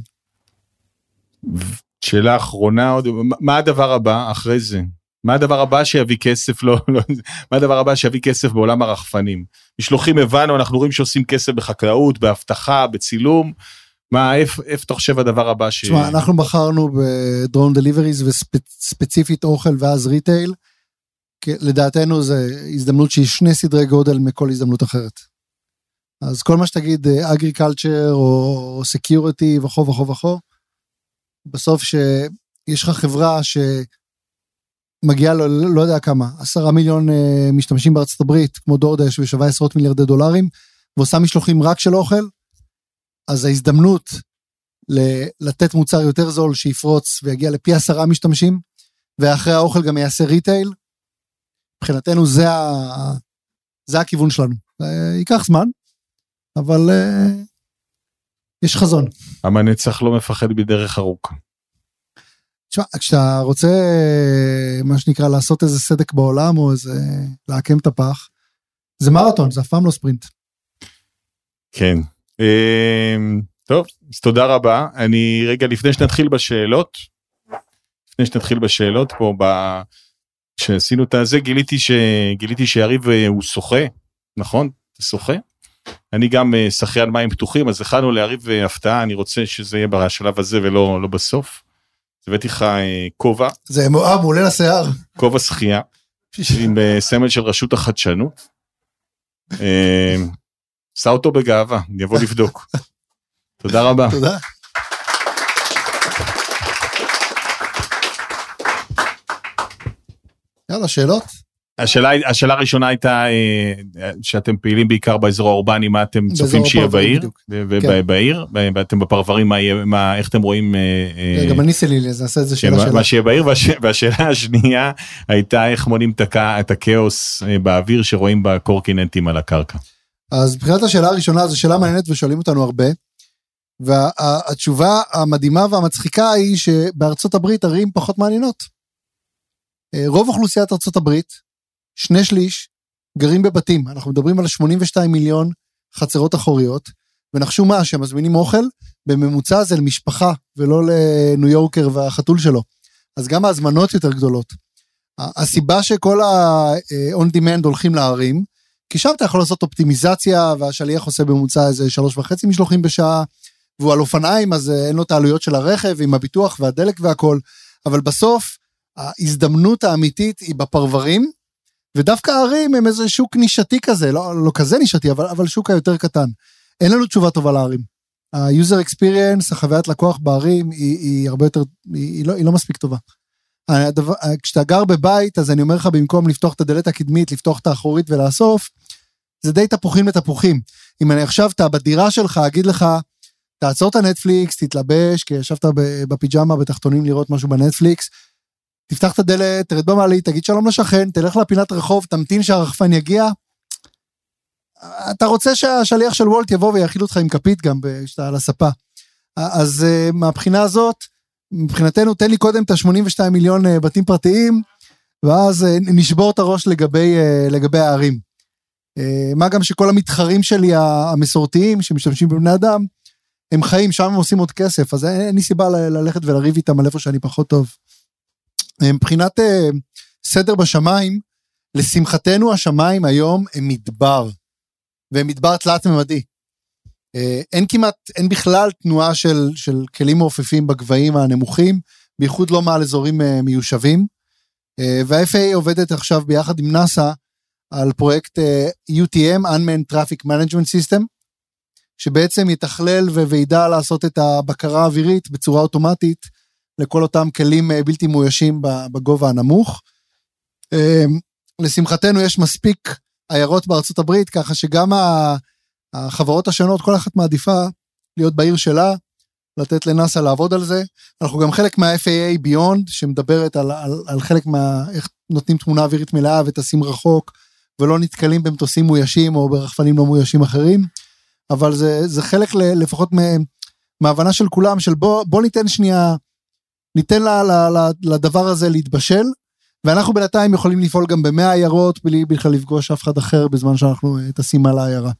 שאלה אחרונה, מה הדבר הבא אחרי זה? מה הדבר הבא שיביא כסף? מה הדבר הבא שיביא כסף בעולם הרחפנים? משלוחים הבנו, אנחנו רואים שעושים כסף בחקלאות, בהבטחה, בצילום. איפה אתה חושב הדבר הבא? תשמע, אנחנו בחרנו בדרון דליבריז, וספציפית אוכל ואז ריטייל, לדעתנו זה הזדמנות שהיא שני סדרי גודל מכל הזדמנות אחרת. אז כל מה שתגיד אגריקלצ'ר או סקיוריטי וכו וכו וכו, בסוף שיש לך חברה שמגיעה לא יודע כמה, 10 מיליון משתמשים בארצות הברית, כמו דורדש ושווה עשרות מיליארדי דולרים, ועושה משלוחים רק של אוכל, אז ההזדמנות לתת מוצר יותר זול שיפרוץ ויגיע לפי 10 משתמשים, ואחרי האוכל גם יעשה ריטייל, מבחינתנו זה הכיוון שלנו. ייקח זמן, אבל יש חזון. המנצח לא מפחד בדרך ארוכה. כשאתה רוצה, מה שנקרא, לעשות איזה סדק בעולם, או איזה, לעקם את הפח, זה מרתון, זה אף פעם לא ספרינט. כן. טוב, אז תודה רבה. אני רגע, לפני שנתחיל בשאלות, פה כשעשינו את הזה, גיליתי שיריב הוא שוחה, נכון? אתה שוחה? אני גם שחיין מים פתוחים, אז הכנו ליריב הפתעה, אני רוצה שזה יהיה בשלב הזה ולא בסוף. הבאתי לך כובע. זה מואב, עולה לשיער. כובע שחייה, עם סמל של רשות החדשנות. עשה אותו בגאווה, אני אבוא לבדוק. תודה רבה. תודה. יאללה, שאלות? השאלה הראשונה הייתה שאתם פעילים בעיקר באזור האורבני, מה אתם צופים שיהיה בעיר, ובעיר, ואתם בפרברים, איך אתם רואים... גם אני סלילי, זה עשה איזה שאלה. מה שיהיה בעיר, והשאלה השנייה הייתה איך מונים את הכאוס באוויר שרואים בקורקינטים על הקרקע. אז מבחינת השאלה הראשונה, זו שאלה מעניינת ושואלים אותנו הרבה, והתשובה המדהימה והמצחיקה היא שבארצות הברית ערים פחות מעניינות. רוב אוכלוסיית ארצות הברית, 2/3, גרים בבתים. אנחנו מדברים על 82 מיליון חצרות אחוריות, ונחשו מה, שמזמינים אוכל, בממוצע זה למשפחה, ולא לניו יורקר והחתול שלו. אז גם ההזמנות יותר גדולות. הסיבה שכל ה-on-demand הולכים לערים, כי שם אתה יכול לעשות אופטימיזציה, והשליח עושה בממוצע איזה 3.5 משלוחים בשעה, והוא על אופניים, אז אין לו את העלויות של הרכב, עם הביטוח והדלק והכל, אבל בסוף, ההזדמנות האמיתית היא בפרברים, ודווקא הערים הם איזה שוק נישתי כזה, לא כזה נישתי, אבל שוק היותר קטן. אין לנו תשובה טובה לערים. ה-user experience, החוויית לקוח בערים, היא הרבה יותר, היא לא מספיק טובה. כשאתה גר בבית, אז אני אומר לך, במקום לפתוח את הדלת הקדמית, לפתוח את האחורית ולאסוף, זה די תפוחים ותפוחים. אם אני חשבת בדירה שלך, אגיד לך, תעצור את הנטפליקס, תתלבש, כי ישבת בפיג'מה, בתחתונים לראות משהו בנטפליקס, תפתח את הדלת, תרד במעלית, תגיד שלום לשכן, תלך לפינת רחוב, תמתין שהרחפן יגיע. אתה רוצה שהשליח של וולט יבוא ויאכיל אותך עם כפית גם כשאתה על הספה. אז מהבחינה הזאת, מבחינתנו, תן לי קודם את ה-82 מיליון בתים פרטיים, ואז נשבור את הראש לגבי הערים. מה גם שכל המתחרים שלי המסורתיים, שמשתמשים בבני אדם, הם חיים, שם הם עושים עוד כסף, אז אין לי סיבה ללכת ולריב איתם על איפה שאני פחות טוב. מבחינת סדר בשמיים, לשמחתנו השמיים היום הם מדבר, והם מדבר תלת ממדי. אין בכלל תנועה של כלים מעופפים בגבהים הנמוכים, בייחוד לא מעל אזורים מיושבים, וה-FAA עובדת עכשיו ביחד עם נאסה, על פרויקט UTM, Unmanned Traffic Management System, שבעצם יתכלל וידע לעשות את הבקרה האווירית בצורה אוטומטית, לכל אותם כלים בלתי מאוישים בגובה הנמוך. לשמחתנו יש מספיק עיירות בארצות הברית, ככה שגם החברות השונות, כל אחת מעדיפה להיות בעיר שלה, לתת לנאסה לעבוד על זה. אנחנו גם חלק מה-FAA ביונד, שמדברת על חלק איך נותנים תמונה אווירית מלאה, וטסים רחוק, ולא נתקלים במטוסים מאוישים, או ברחפנים לא מאוישים אחרים, אבל זה חלק לפחות מההבנה של כולם, של בוא ניתן שנייה, ניתן לדבר הזה להתבשל, ואנחנו בינתיים יכולים לפעול גם ב100 עיירות, בלי בכלל לפגוש אף אחד אחר, בזמן שאנחנו תשים על העיירה.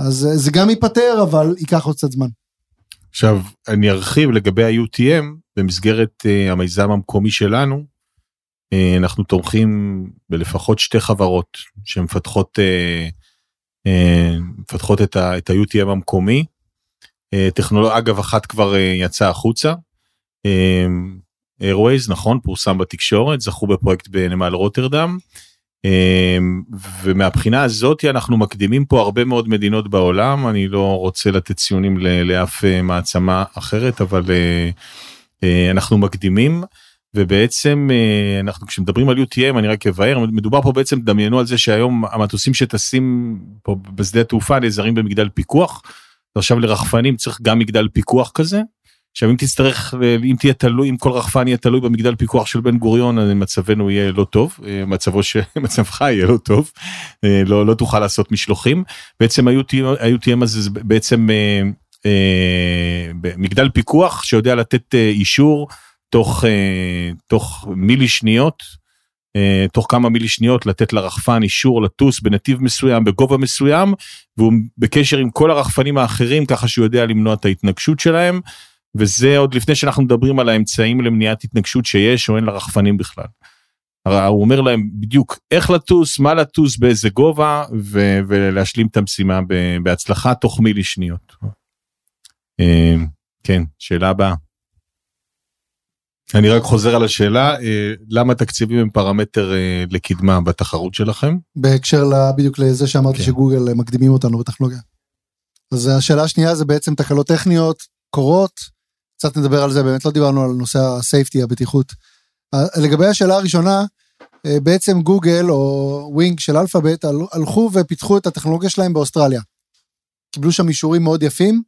אז זה גם ייפטר, אבל ייקח עוד קצת זמן. עכשיו, אני ארחיב לגבי ה-UTM, במסגרת המיזם המקומי שלנו, אנחנו תומכים בלפחות 2 חברות, שמפתחות את ה-UTM המקומי, טכנולוגיה, אגב, אחת כבר יצאה החוצה, Airways, נכון, פורסם בתקשורת, זכו בפרויקט בנמל רוטרדם, ומהבחינה הזאת אנחנו מקדימים פה הרבה מאוד מדינות בעולם, אני לא רוצה לתת ציונים לאף מעצמה אחרת, אבל אנחנו מקדימים, ובעצם אנחנו כשמדברים על UTM, אני רק אבהר, מדובר פה בעצם, דמיינו על זה שהיום המטוסים שטסים פה בשדה התעופה נעזרים במגדל פיקוח, ועכשיו לרחפנים צריך גם מגדל פיקוח כזה, עכשיו אם תצטרך, אם כל רחפן יהיה תלוי במגדל פיקוח של בן גוריון, מצבנו יהיה לא טוב, מצבך יהיה לא טוב, לא תוכל לעשות משלוחים, בעצם ה-UTM הזה זה בעצם מגדל פיקוח שיודע לתת אישור, תוך מילי שניות, תוך כמה מילי שניות לתת לרחפן אישור לטוס בנתיב מסוים, בגובה מסוים, והוא בקשר עם כל הרחפנים האחרים, ככה שהוא יודע למנוע את ההתנגשות שלהם, וזה עוד לפני שאנחנו מדברים על האמצעים למניעת התנגשות שיש או אין לרחפנים בכלל. הוא אומר להם בדיוק איך לטוס, מה לטוס, באיזה גובה, ולהשלים את המשימה בהצלחה תוך מילי שניות. כן, שאלה הבאה. אני רק חוזר על השאלה, למה תקציבים הם פרמטר לקדמה בתחרות שלכם? בהקשר בדיוק לזה שאמרתי שגוגל מקדימים אותנו בטכנולוגיה. אז השאלה השנייה זה בעצם תקלות טכניות, קורות, קצת נדבר על זה, באמת לא דיברנו על נושא הסייפטי, הבטיחות. לגבי השאלה הראשונה, בעצם גוגל או ווינג של אלפאבט הלכו ופיתחו את הטכנולוגיה שלהם באוסטרליה. קיבלו שם אישורים מאוד יפים,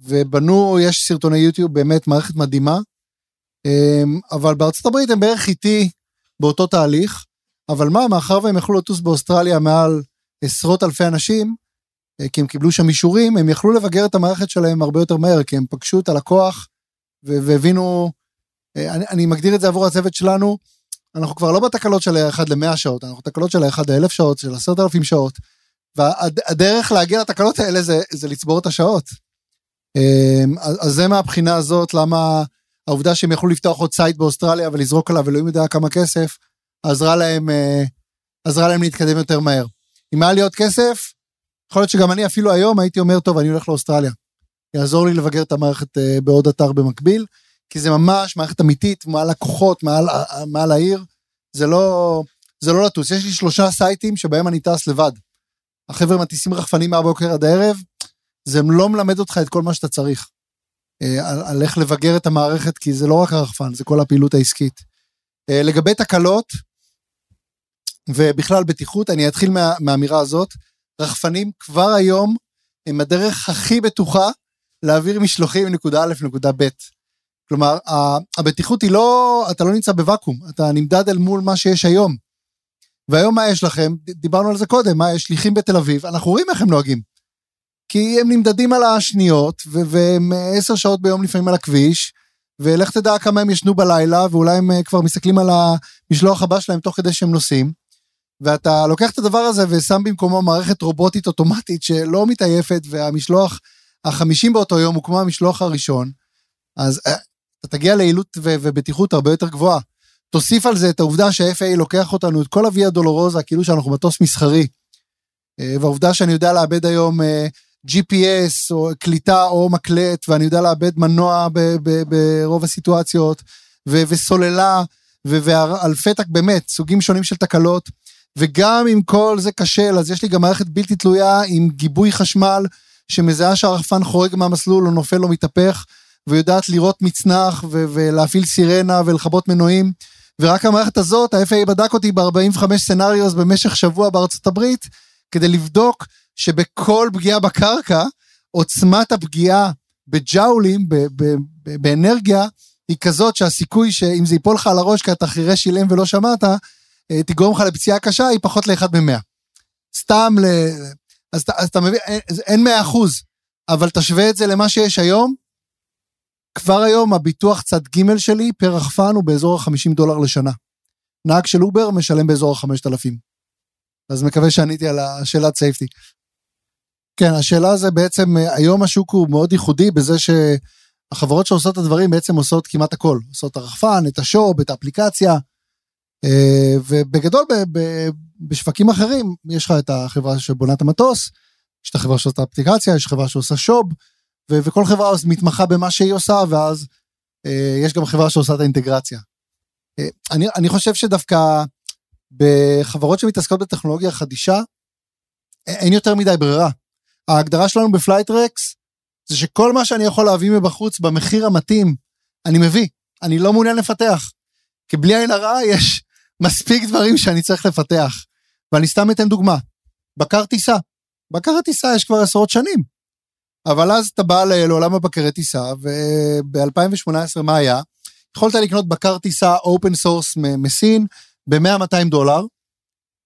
ובנו, יש סרטוני יוטיוב, באמת מערכת מדהימה, אבל בארצות הברית הם בערך איתי באותו תהליך, אבל מה, מאחר והם יכלו לטוס באוסטרליה מעל עשרות אלפי אנשים, כי הם קיבלו שם אישורים, הם יכלו לבגר את המערכת שלהם הרבה יותר מהר, כי הם פגשו את הלקוח, והבינו, אני מגדיר את זה עבור הצוות שלנו, אנחנו כבר לא בתקלות של 1 ל-100 שעות, אנחנו בתקלות של 1 ל-1,000 שעות, של 10,000 שעות, והדרך להגיע לתקלות האלה זה לצבור את השעות. אז זה מהבחינה הזאת, למה העובדה שהם יכלו לפתוח עוד סייט באוסטרליה, ולזרוק עליו, ולא יודע כמה כסף, עזרה להם להתקדם יותר מהר. אם היה לי עוד כסף, יכול להיות שגם אני אפילו היום הייתי אומר, טוב, אני הולך לאוסטרליה, יעזור לי לבגר את המערכת בעוד אתר במקביל, כי זה ממש מערכת אמיתית, מעל הכוחות, מעל העיר, זה לא לטוס, יש לי 3 סייטים שבהם אני טס לבד, החבר'ה מטיסים רחפנים מהבוקר עד הערב, זה לא מלמד אותך את כל מה שאתה צריך, על איך לבגר את המערכת, כי זה לא רק הרחפן, זה כל הפעילות העסקית. לגבי תקלות, ובכלל בטיחות, אני אתחיל מהאמירה הזאת, רחפנים כבר היום הם הדרך הכי בטוחה להעביר משלוחים מנקודה א' לנקודה ב'. כלומר, הבטיחות היא לא, אתה לא נמצא בוואקום, אתה נמדד אל מול מה שיש היום. והיום מה יש לכם? דיברנו על זה קודם, מה יש שליחים בתל אביב, אנחנו רואים איך הם נוהגים. כי הם נמדדים על השניות, והם 10 שעות ביום לפעמים על הכביש, ולך תדע כמה הם ישנו בלילה, ואולי הם כבר מסתכלים על המשלוח הבא שלהם תוך כדי שהם נוסעים. ואתה לוקח את הדבר הזה ושם במקומו מערכת רובוטית אוטומטית שלא מתעייפת, והמשלוח ה-50 באותו יום הוא כמו המשלוח הראשון, אז אתה תגיע לעילות ובטיחות הרבה יותר גבוהה. תוסיף על זה את העובדה שה-FAA לוקח אותנו, את כל הוויה דולורוזה, כאילו שאנחנו מטוס מסחרי, והעובדה שאני יודע לאבד היום GPS או קליטה או מקלט, ואני יודע לאבד מנוע ברוב הסיטואציות, וסוללה, ואלפי באמת, סוגים שונים של תקלות, וגם אם כל זה קשה, אז יש לי גם מערכת בלתי תלויה עם גיבוי חשמל, שמזהה שהרחפן חורג מהמסלול, או נופל או מתהפך, ויודעת לראות מצנח, ולהפעיל סירנה, ולחבות מנועים, ורק המערכת הזאת, ה-FAA בדק אותי ב-45 סנריוס, במשך שבוע בארצות הברית, כדי לבדוק שבכל פגיעה בקרקע, עוצמת הפגיעה בג'אולים, באנרגיה, היא כזאת שהסיכוי שאם זה ייפול לך על הראש, כי אתה חירה שילם ולא שמעת, תגרום לך לפציעה קשה, היא פחות ל-1 ב-100. סתם, אז אתה מבין, אין 100%, אבל תשווה את זה למה שיש היום, כבר היום הביטוח צד ג' שלי, פר רחפן הוא באזור $50 לשנה. נהג של אובר משלם באזור $5,000. אז מקווה שעניתי על השאלת סייפטי. כן, השאלה זה בעצם, היום השוק הוא מאוד ייחודי, בזה שהחברות שעושות את הדברים, בעצם עושות כמעט הכל, עושות את הרחפן, את השוב, את האפליקציה, ובגדול בשווקים אחרים יש לך את החברה שבונה את המטוס, יש את החברה שעושה את האפליקציה, יש חברה שעושה שוב, וכל חברה מתמחה במה שהיא עושה, ואז יש גם חברה שעושה את האינטגרציה. אני חושב שדווקא בחברות שמתעסקות בטכנולוגיה חדישה, אין יותר מדי ברירה. ההגדרה שלנו בפלייטרקס, זה שכל מה שאני יכול להביא מבחוץ, במחיר המתאים, אני מביא. אני לא מעוניין לפתח. כי בלי עין הרע יש מספיק דברים שאני צריך לפתח. ואני סתם אתן דוגמה. בקר טיסה. בקר הטיסה יש כבר עשרות שנים. אבל אז אתה בא לעולם הבקרי טיסה, וב-2018 מה היה? יכולת לקנות בקר טיסה אופן סורס מסין, ב-$100-200,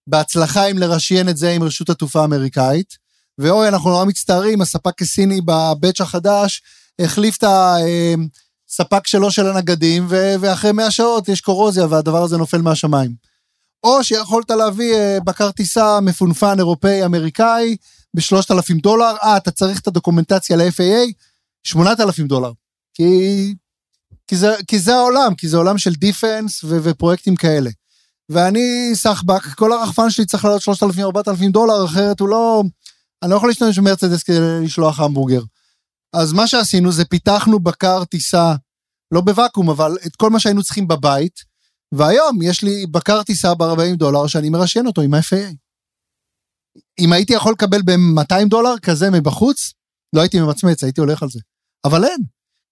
בהצלחה עם לרשיין את זה עם רשות התעופה האמריקאית, ואוי, אנחנו נורא מצטערים, הספק הסיני בבץ' החדש, החליף את הספק שלו של הנגדים, ואחרי 100 שעות יש קורוזיה, והדבר הזה נופל מהשמיים. או שיכולת להביא בקר טיסה מפונפן אירופאי-אמריקאי, ב$3,000, אתה צריך את הדוקומנטציה ל-FAA, $8,000, כי זה העולם, כי זה עולם של דיפנס ופרויקטים כאלה. ואני סחבק, כל הרחפן שלי צריך לעלות $3,000-4,000, אחרת הוא לא, אני לא יכול להשתמש במרצדס כדי לשלוח המבורגר. אז מה שעשינו זה פיתחנו בקר טיסה, לא בוואקום, אבל את כל מה שהיינו צריכים בבית, והיום יש לי בקר טיסה ב$40 שאני מרשיין אותו עם ה-FAA. אם הייתי יכול לקבל ב$200 כזה מבחוץ, לא הייתי ממצמץ, הייתי הולך על זה. אבל אין,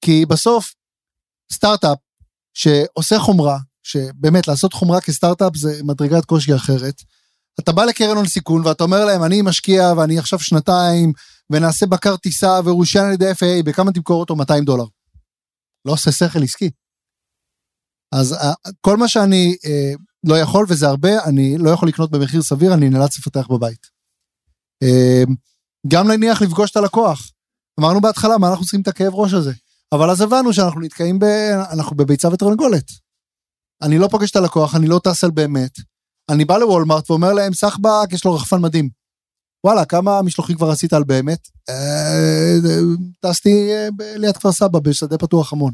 כי בסוף סטארט-אפ שעושה חומרה, שבאמת לעשות חומרה כסטארט-אפ זה מדרגת קושי אחרת, אתה בא לקרן הון סיכון ואתה אומר להם, אני משקיע ואני עכשיו שנתיים, ונעשה בקר טיסה ורושיין על ידי FAA, בכמה תמכור אותו? $200. לא עושה שכל עסקי. אז כל מה שאני לא יכול, וזה הרבה, אני לא יכול לקנות במחיר סביר, אני נאלץ לפתח בבית. גם להניח לפגוש את הלקוח. אמרנו בהתחלה, מה אנחנו צריכים את הכאב ראש הזה? אבל אז הבנו שאנחנו נתקעים אנחנו בביצה ותרנגולת. אני לא פוגש את הלקוח, אני לא טס על באמת. אני בא לוולמארט ואומר להם, סחבק, יש לו רחפן מדהים. וואלה, כמה משלוחים כבר עשית על באמת? טסתי ליד כפר סבא, בשדה פתוח המון.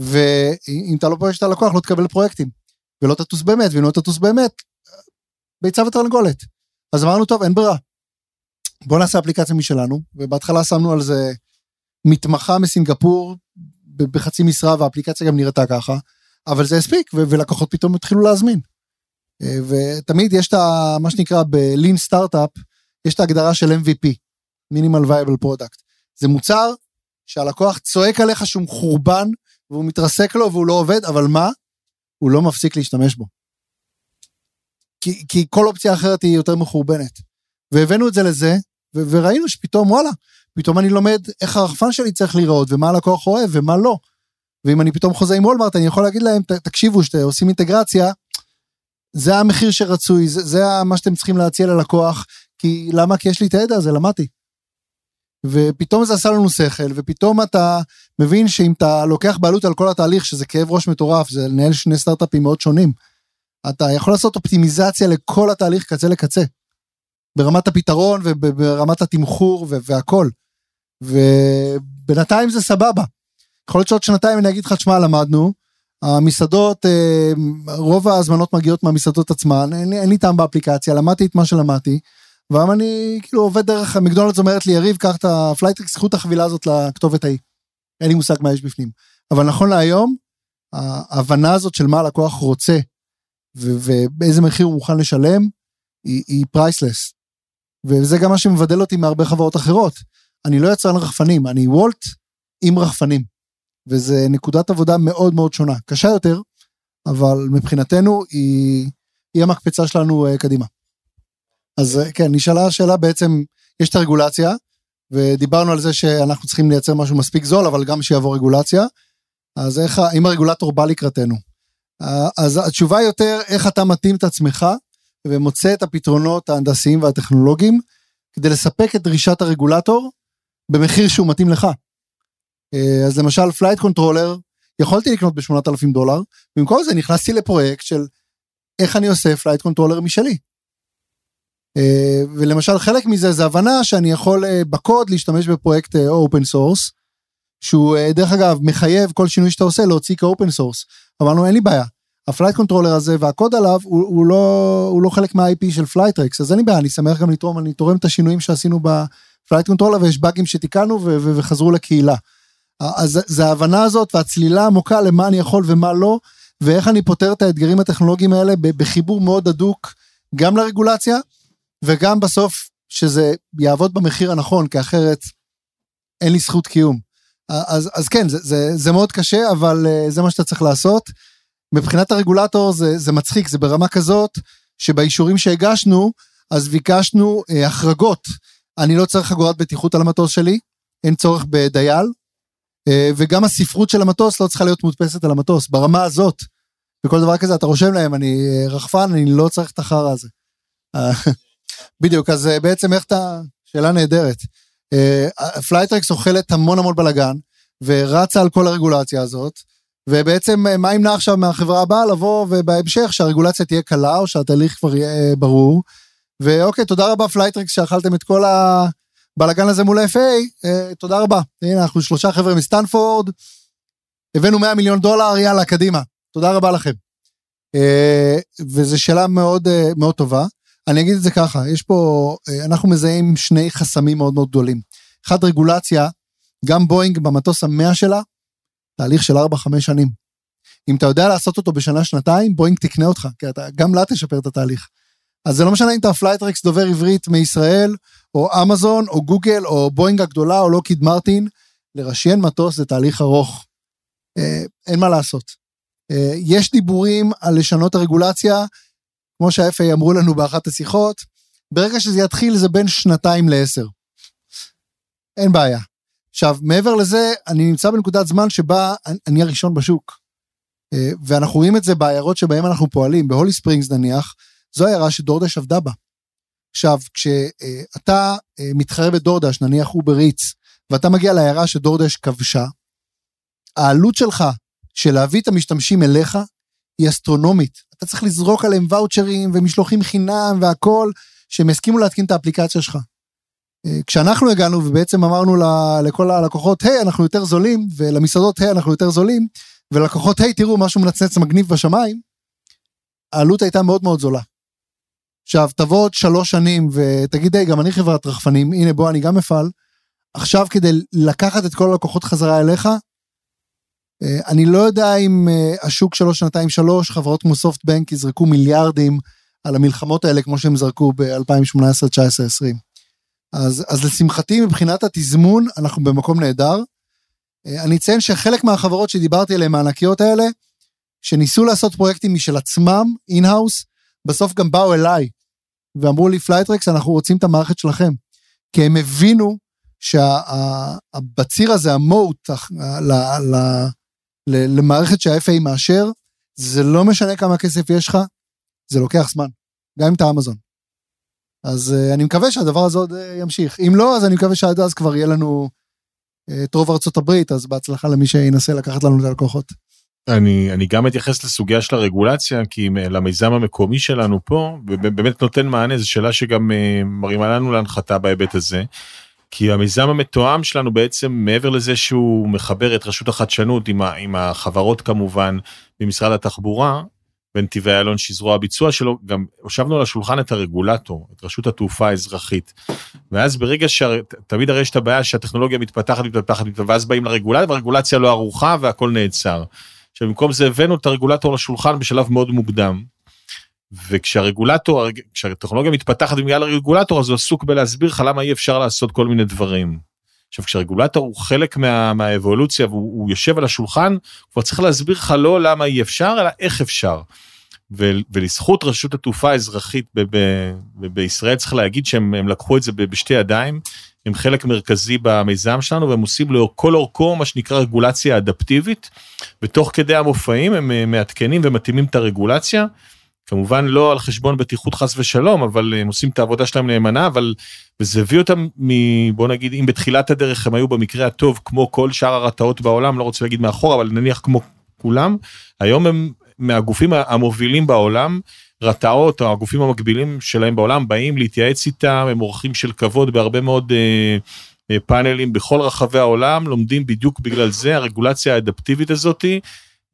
ואם אתה לא פוגש את הלקוח, לא תקבל פרויקטים. ולא תטוס באמת, ואם לא תטוס באמת, ביצה ותרנגולת. אז אמרנו, טוב, אין ברירה. בואו נעשה אפליקציה משלנו, ובהתחלה שמנו על זה מתמחה מסינגפור, בחצי משרה, והאפליקציה גם נראתה ככה. אבל זה הספיק, ולקוחות פתאום התחילו להזמין. ותמיד יש את מה שנקרא ב-Lean Startup, יש את ההגדרה של MVP, Minimal Viable Product. זה מוצר שהלקוח צועק עליך שום חורבן, והוא מתרסק לו והוא לא עובד, אבל מה? הוא לא מפסיק להשתמש בו. כי כל אופציה אחרת היא יותר מחורבנת. והבאנו את זה לזה, וראינו שפתאום, וואלה, פתאום אני לומד איך הרחפן שלי צריך לראות, ומה הלקוח אוהב ומה לא. ואם אני פתאום חוזה עם וולמארט, אני יכול להגיד להם, תקשיבו, שעושים אינטגרציה, זה המחיר שרצוי, זה מה שאתם צריכים להציע ללקוח, כי למה? כי יש לי את הידע הזה, למדתי. ופתאום זה עשה לנו שכל, ופתאום אתה מבין שאם אתה לוקח בעלות על כל התהליך, שזה כאב ראש מטורף, זה לנהל שני סטארט-אפים מאוד שונים, אתה יכול לעשות אופטימיזציה לכל התהליך קצה לקצה, ברמת הפתרון, וברמת התמחור, והכל. ובינתיים זה סבבה. יכול להיות שעוד שנתיים אני אגיד לך, שמה למדנו, המסעדות, רוב ההזמנות מגיעות מהמסעדות עצמן, אין לי טעם באפליקציה, למדתי את מה שלמדתי, והאם אני כאילו עובד דרך, המקדונלדס אומרת לי, יריב, קח את הפלייטריקס, קחו את החבילה הזאת לכתובת ההיא, אין לי מושג מה יש בפנים, אבל נכון להיום, ההבנה הזאת של מה הלקוח רוצה, ובאיזה מחיר הוא מוכן לשלם, היא פרייסלס, וזה גם מה שמבדל אותי מהרבה חברות אחרות, אני לא יצרן רחפנים, אני וולט עם רחפנים. וזה נקודת עבודה מאוד מאוד שונה, קשה יותר, אבל מבחינתנו היא המקפצה שלנו קדימה. אז כן, נשאלה השאלה בעצם, יש את הרגולציה, ודיברנו על זה שאנחנו צריכים לייצר משהו מספיק זול, אבל גם שיעבור רגולציה, אז איך, אם הרגולטור בא לקראתנו. אז התשובה יותר, איך אתה מתאים את עצמך, ומוצא את הפתרונות ההנדסיים והטכנולוגיים, כדי לספק את דרישת הרגולטור, במחיר שהוא מתאים לך. אז למשל פלייט קונטרולר, יכולתי לקנות ב$8,000, במקום זה נכנסתי לפרויקט של איך אני עושה פלייט קונטרולר משלי. ולמשל חלק מזה זה הבנה שאני יכול בקוד להשתמש בפרויקט אופן סורס, שהוא דרך אגב מחייב כל שינוי שאתה עושה להוציא כאופן סורס, אמרנו אין לי בעיה, הפלייט קונטרולר הזה והקוד עליו הוא לא חלק מה-IP של פלייטרקס, אז אין לי בעיה, אני שמח גם לתרום, אני תורם את השינויים שעשינו בפלייט קונטרולר ויש באגים שתיקנו וחזרו לקהילה. אז זה ההבנה הזאת והצלילה העמוקה למה אני יכול ומה לא, ואיך אני פותר את האתגרים הטכנולוגיים האלה בחיבור מאוד הדוק, גם לרגולציה, וגם בסוף שזה יעבוד במחיר הנכון, כי אחרת אין לי זכות קיום. אז כן, זה מאוד קשה, אבל זה מה שאתה צריך לעשות. מבחינת הרגולטור זה מצחיק, זה ברמה כזאת, שבאישורים שהגשנו, אז ביקשנו החרגות. אני לא צריך חגורת בטיחות על המטוס שלי, אין צורך בדייל, וגם הספרות של המטוס לא צריכה להיות מודפסת על המטוס, ברמה הזאת, וכל דבר כזה, אתה רושם להם, אני רחפן, אני לא צריך את החרא הזה. בדיוק, אז בעצם איך אתה, שאלה נהדרת, פלייטרקס אוכלת המון המון בלגן, ורצה על כל הרגולציה הזאת, ובעצם מה ימנע עכשיו מהחברה הבאה לבוא, ובהמשך שהרגולציה תהיה קלה, או שהתהליך כבר יהיה ברור, ואוקיי, תודה רבה פלייטרקס, שאכלתם את כל הבלגן הזה מול FAA, תודה רבה, הנה אנחנו 3 חבר'ה מסטנפורד, הבאנו $100 מיליון, יאללה, קדימה, תודה רבה לכם. וזו שאלה מאוד, מאוד טובה, אני אגיד את זה ככה, יש פה, אנחנו מזהים 2 חסמים מאוד מאוד גדולים, אחד רגולציה, גם בוינג במטוס ה-100 שלה, תהליך של 4-5 שנים, אם אתה יודע לעשות אותו בשנה-שנתיים, בוינג תקנה אותך, כי אתה גם לא תשפר את התהליך, אז זה לא משנה אם אתה פלייטרקס דובר עברית מישראל, או אמזון, או גוגל, או בוינג הגדולה, או לוקהיד מרטין, לרשיין מטוס זה תהליך ארוך, אין מה לעשות, יש דיבורים על לשנות הרגולציה, כמו שה-FAA אמרו לנו באחת השיחות, ברגע שזה יתחיל זה בין 2 ל-10, אין בעיה, עכשיו מעבר לזה אני נמצא בנקודת זמן שבה אני הראשון בשוק, ואנחנו רואים את זה בעיירות שבהם אנחנו פועלים, בהולי ספרינגס נניח, זו העיירה שדורדש עבדה בה. עכשיו, כשאתה מתחרה בדורדש, נניח הוא בריץ, ואתה מגיע לעיירה שדורדש כבשה, העלות שלך, של להביא את המשתמשים אליך, היא אסטרונומית. אתה צריך לזרוק עליהם ואוצ'רים, ומשלוחים חינם והכל, שהם הסכימו להתקין את האפליקציה שלך. כשאנחנו הגענו, ובעצם אמרנו לכל הלקוחות, היי, אנחנו יותר זולים, ולמסעדות, היי, אנחנו יותר זולים, ולקוחות, היי, תראו, משהו מנצנץ מגניב בשמיים, העלות הייתה מאוד מאוד זולה. עכשיו, תבוא עוד 3 שנים, ותגיד, היי, גם אני חברת רחפנים, הנה בוא, אני גם מפעל, עכשיו כדי לקחת את כל הלקוחות חזרה אליך, אני לא יודע אם השוק 3-3 חברות כמו סופטבנק יזרקו מיליארדים על המלחמות האלה, כמו שהם זרקו ב-2018, 19, 20. אז לשמחתי, מבחינת התזמון, אנחנו במקום נהדר. אני אציין שחלק מהחברות שדיברתי עליהן, הענקיות האלה, שניסו לעשות פרויקטים משל עצמם, אין-האוס, בסוף גם באו אליי, ואמרו לי, פלייטרקס, אנחנו רוצים את המערכת שלכם, כי הם הבינו שהבציר הזה, המוט, למערכת שה-FA מאשר, זה לא משנה כמה כסף יש לך, זה לוקח זמן, גם אם אתה אמזון. אז אני מקווה שהדבר הזה עוד ימשיך, אם לא, אז אני מקווה שעד אז כבר יהיה לנו את רוב ארצות הברית, אז בהצלחה למי שינסה לקחת לנו את הלקוחות. אני גם מתייחס לסוגיה של הרגולציה, כי למיזם המקומי שלנו פה, באמת נותן מענה, זו שאלה שגם מרימה לנו להנחתה בהיבט הזה, כי המיזם המתואם שלנו בעצם, מעבר לזה שהוא מחבר את רשות החדשנות, עם החברות כמובן, במשרד התחבורה, בנתיבי איילון שזרוע הביצוע שלו, גם הושבנו על השולחן את הרגולטור, את רשות התעופה האזרחית, ואז ברגע שתמיד הרי יש את הבעיה, שהטכנולוגיה מתפתחת, ואז באים לרגולציה, והרגולציה לא ערוכה, והכל נעצר. שבמקום זה הבאנו את הרגולטור לשולחן בשלב מאוד מוקדם, וכשהטכנולוגיה מתפתחת בגלל הרגולטור, אז הוא עסוק בלהסביר לך למה אי אפשר לעשות כל מיני דברים. עכשיו, כשהרגולטור הוא חלק מהאבולוציה, והוא יושב על השולחן, הוא צריך להסביר לך לא למה אי אפשר, אלא איך אפשר. ולזכות רשות התעופה האזרחית בישראל, צריך להגיד שהם לקחו את זה בשתי ידיים, הם חלק מרכזי במיזם שלנו, והם עושים לכל אורכו, מה שנקרא רגולציה אדפטיבית, ותוך כדי המופעים, הם מעדכנים ומתאימים את הרגולציה, כמובן לא על חשבון בטיחות חס ושלום, אבל הם עושים את העבודה שלהם נאמנה, אבל זה הביא אותם, בוא נגיד, אם בתחילת הדרך הם היו במקרה הטוב, כמו כל שאר הרתאות בעולם, לא רוצה להגיד מאחור, אבל נניח כמו כולם, היום הם מהגופים המובילים בעולם, רתאות, או הגופים המקבילים שלהם בעולם, באים להתייעץ איתם, הם עורכים של כבוד בהרבה מאוד פאנלים בכל רחבי העולם, לומדים בדיוק בגלל זה, הרגולציה האדפטיבית הזאת,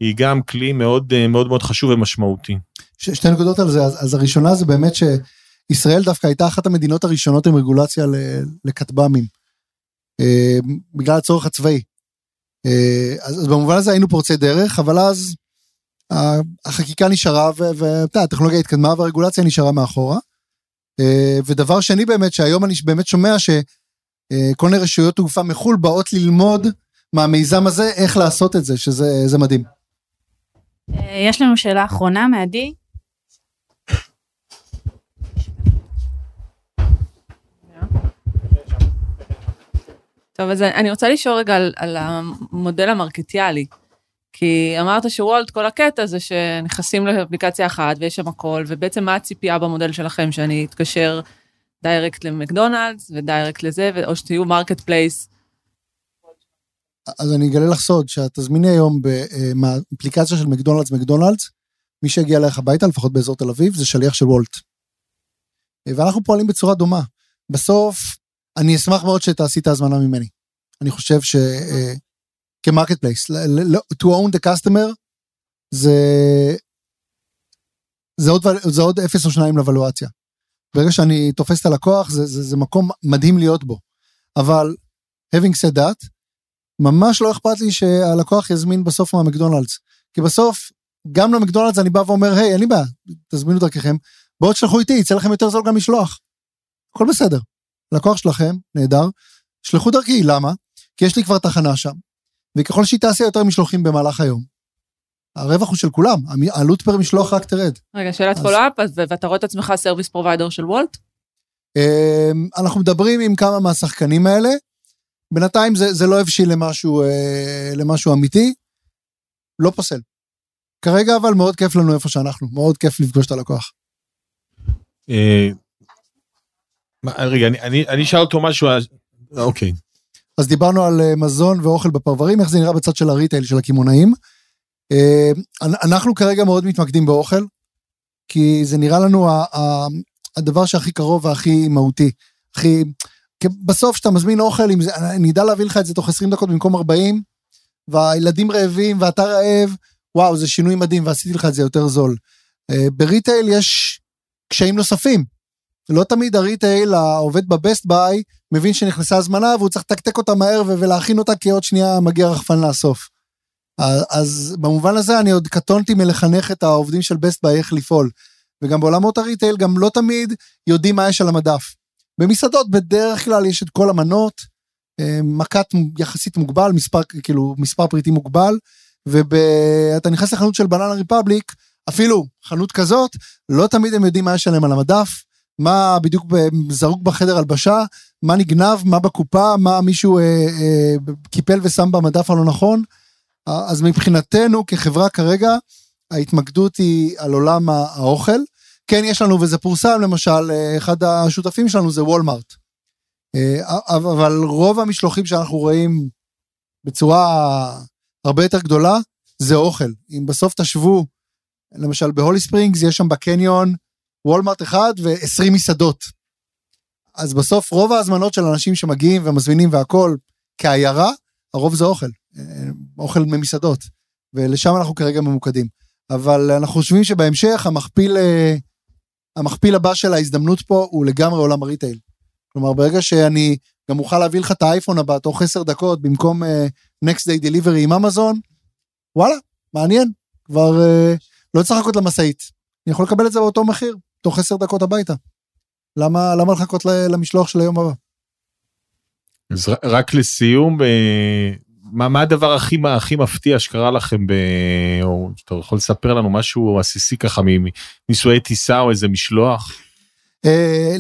היא גם כלי מאוד מאוד, מאוד חשוב ומשמעותי. שתי נקודות על זה, אז הראשונה זה באמת שישראל דווקא הייתה אחת המדינות הראשונות עם רגולציה לכתב"מים, בגלל הצורך הצבאי, אז במובן הזה היינו פורצי דרך, אבל אז החקיקה נשארה, והטכנולוגיה התקדמה והרגולציה נשארה מאחורה, ודבר שני באמת, שהיום אני באמת שומע שכל מיני רשויות תעופה מחול באות ללמוד מהמיזם הזה, איך לעשות את זה, שזה מדהים. יש לנו שאלה אחרונה מעדי. טוב, אז אני רוצה לשאול רגע על המודל המרקטיאלי, כי אמרת שוולט, כל הקטע זה שנכנסים לאפליקציה אחת ויש שם הכל, ובעצם מה הציפייה במודל שלכם, שאני אתקשר דיירקט למקדונלדס ודיירקט לזה, או שתהיו מרקט פלייס? אז אני אגלה לך סוד, שאת תזמיני היום באפליקציה של מקדונלדס, מי שהגיע לך הביתה, לפחות באזור תל אביב, זה שליח של וולט. ואנחנו פועלים בצורה דומה. בסוף, אני אשמח מאוד שתעשי את ההזמנה ממני. אני חושב ש... כמרקט פלייס, to own the customer, זה עוד 0 או 2 לוולואציה. ברגע שאני תופס את הלקוח, זה מקום מדהים להיות בו. אבל, having said that, ממש לא אכפת לי שהלקוח יזמין בסוף מהמקדונלדס. כי בסוף, גם למקדונלדס אני בא ואומר, היי, אין לי בעיה, תזמינו דרככם, בעוד שלחו איתי, יצא לכם יותר זול גם משלוח. הכל בסדר. לקוח שלכם, נהדר, שלחו דרכי, למה? כי יש לי כבר תחנה שם, וככל שהיא תעשה יותר משלוחים במהלך היום, הרווח הוא של כולם, העלות פר משלוח רק תרד. רגע, שאלת פולו-אפ, ואתה רואה את עצמך סרוויס פרוביידר של וולט? אנחנו מדברים עם כמה מהשחקנים האלה, בינתיים זה לא הבשיל למשהו אמיתי, לא פוסל. כרגע אבל מאוד כיף לנו איפה שאנחנו, מאוד כיף לפגוש את הלקוח. רגע, אני שאל אותו משהו, אוקיי. אז דיברנו על מזון ואוכל בפרברים, איך זה נראה בצד של הריטייל, של הכימונאים. אנחנו כרגע מאוד מתמקדים באוכל, כי זה נראה לנו הדבר שהכי קרוב והכי מהותי. בסוף שאתה מזמין אוכל, אני יודע להביא לך את זה תוך 20 דקות במקום 40, והילדים רעבים ואתה רעב, וואו, זה שינוי מדהים, ועשיתי לך את זה יותר זול. בריטייל יש קשיים נוספים, לא תמיד הריטייל העובד בבסט ביי, מבין שנכנסה הזמנה, והוא צריך תקתק אותה מהר ולהכין אותה, כי עוד שנייה מגיע רחפן לאסוף. אז במובן הזה אני עוד קטונתי מלחנך את העובדים של בסט ביי איך לפעול. וגם בעולמות הריטייל גם לא תמיד יודעים מה יש על המדף. במסעדות בדרך כלל יש את כל המנות, מכת יחסית מוגבל, מספר פריטים מוגבל, ואתה נכנס לחנות של בננה ריפבליק, אפילו חנות כזאת, לא תמיד הם יודעים מה יש עליהם על המדף, מה בדיוק זרוק בחדר הלבשה, מה נגנב, מה בקופה, מה מישהו קיפל ושם במדף הלא נכון. אז מבחינתנו כחברה כרגע, ההתמקדות היא על עולם האוכל. כן, יש לנו וזה פורסם, למשל, אחד השותפים שלנו זה וולמארט. אבל רוב המשלוחים שאנחנו רואים בצורה הרבה יותר גדולה, זה אוכל. אם בסוף תשבו, למשל בהולי ספרינגס, יש שם בקניון, וולמארט 1 ו20 מסעדות. אז בסוף רוב ההזמנות של אנשים שמגיעים ומזמינים והכל כעיירה, הרוב זה אוכל. אוכל ממסעדות. ולשם אנחנו כרגע ממוקדים. אבל אנחנו חושבים שבהמשך המכפיל הבא של ההזדמנות פה הוא לגמרי עולם הריטייל. כלומר, ברגע שאני גם אוכל להביא לך את האייפון הבא, תוך 10 דקות, במקום next day delivery עם אמזון, וואלה, מעניין. כבר לא צריך לחכות למשאית. אני יכול לקבל את זה באותו מחיר. תוך 10 דקות הביתה. למה לחכות למשלוח של היום הבא? אז רק לסיום, מה הדבר הכי מפתיע שקרה לכם, או אתה יכול לספר לנו משהו עסיסי ככה, מניסויי טיסה או איזה משלוח?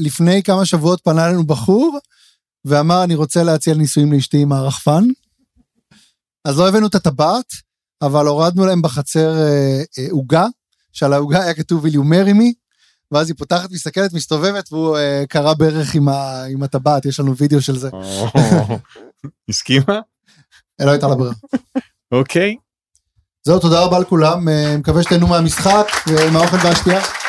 לפני כמה שבועות פנה לנו בחור, ואמר אני רוצה להציע ניסויים לאשתי עם הרחפן, אז לא הבאנו את הטבעת, אבל הורדנו להם בחצר עוגה, שעל העוגה היה כתוב "Will you marry me?" ואז היא פותחת, מסתכלת, מסתובבת, והוא קרא בערך עם הטבעת, יש לנו וידאו של זה. הסכימה? לא הייתה לה ברירה. אוקיי. זהו, תודה רבה לכולם, מקווה שתהנו מהמשחק, ומהאוכל והשתייה.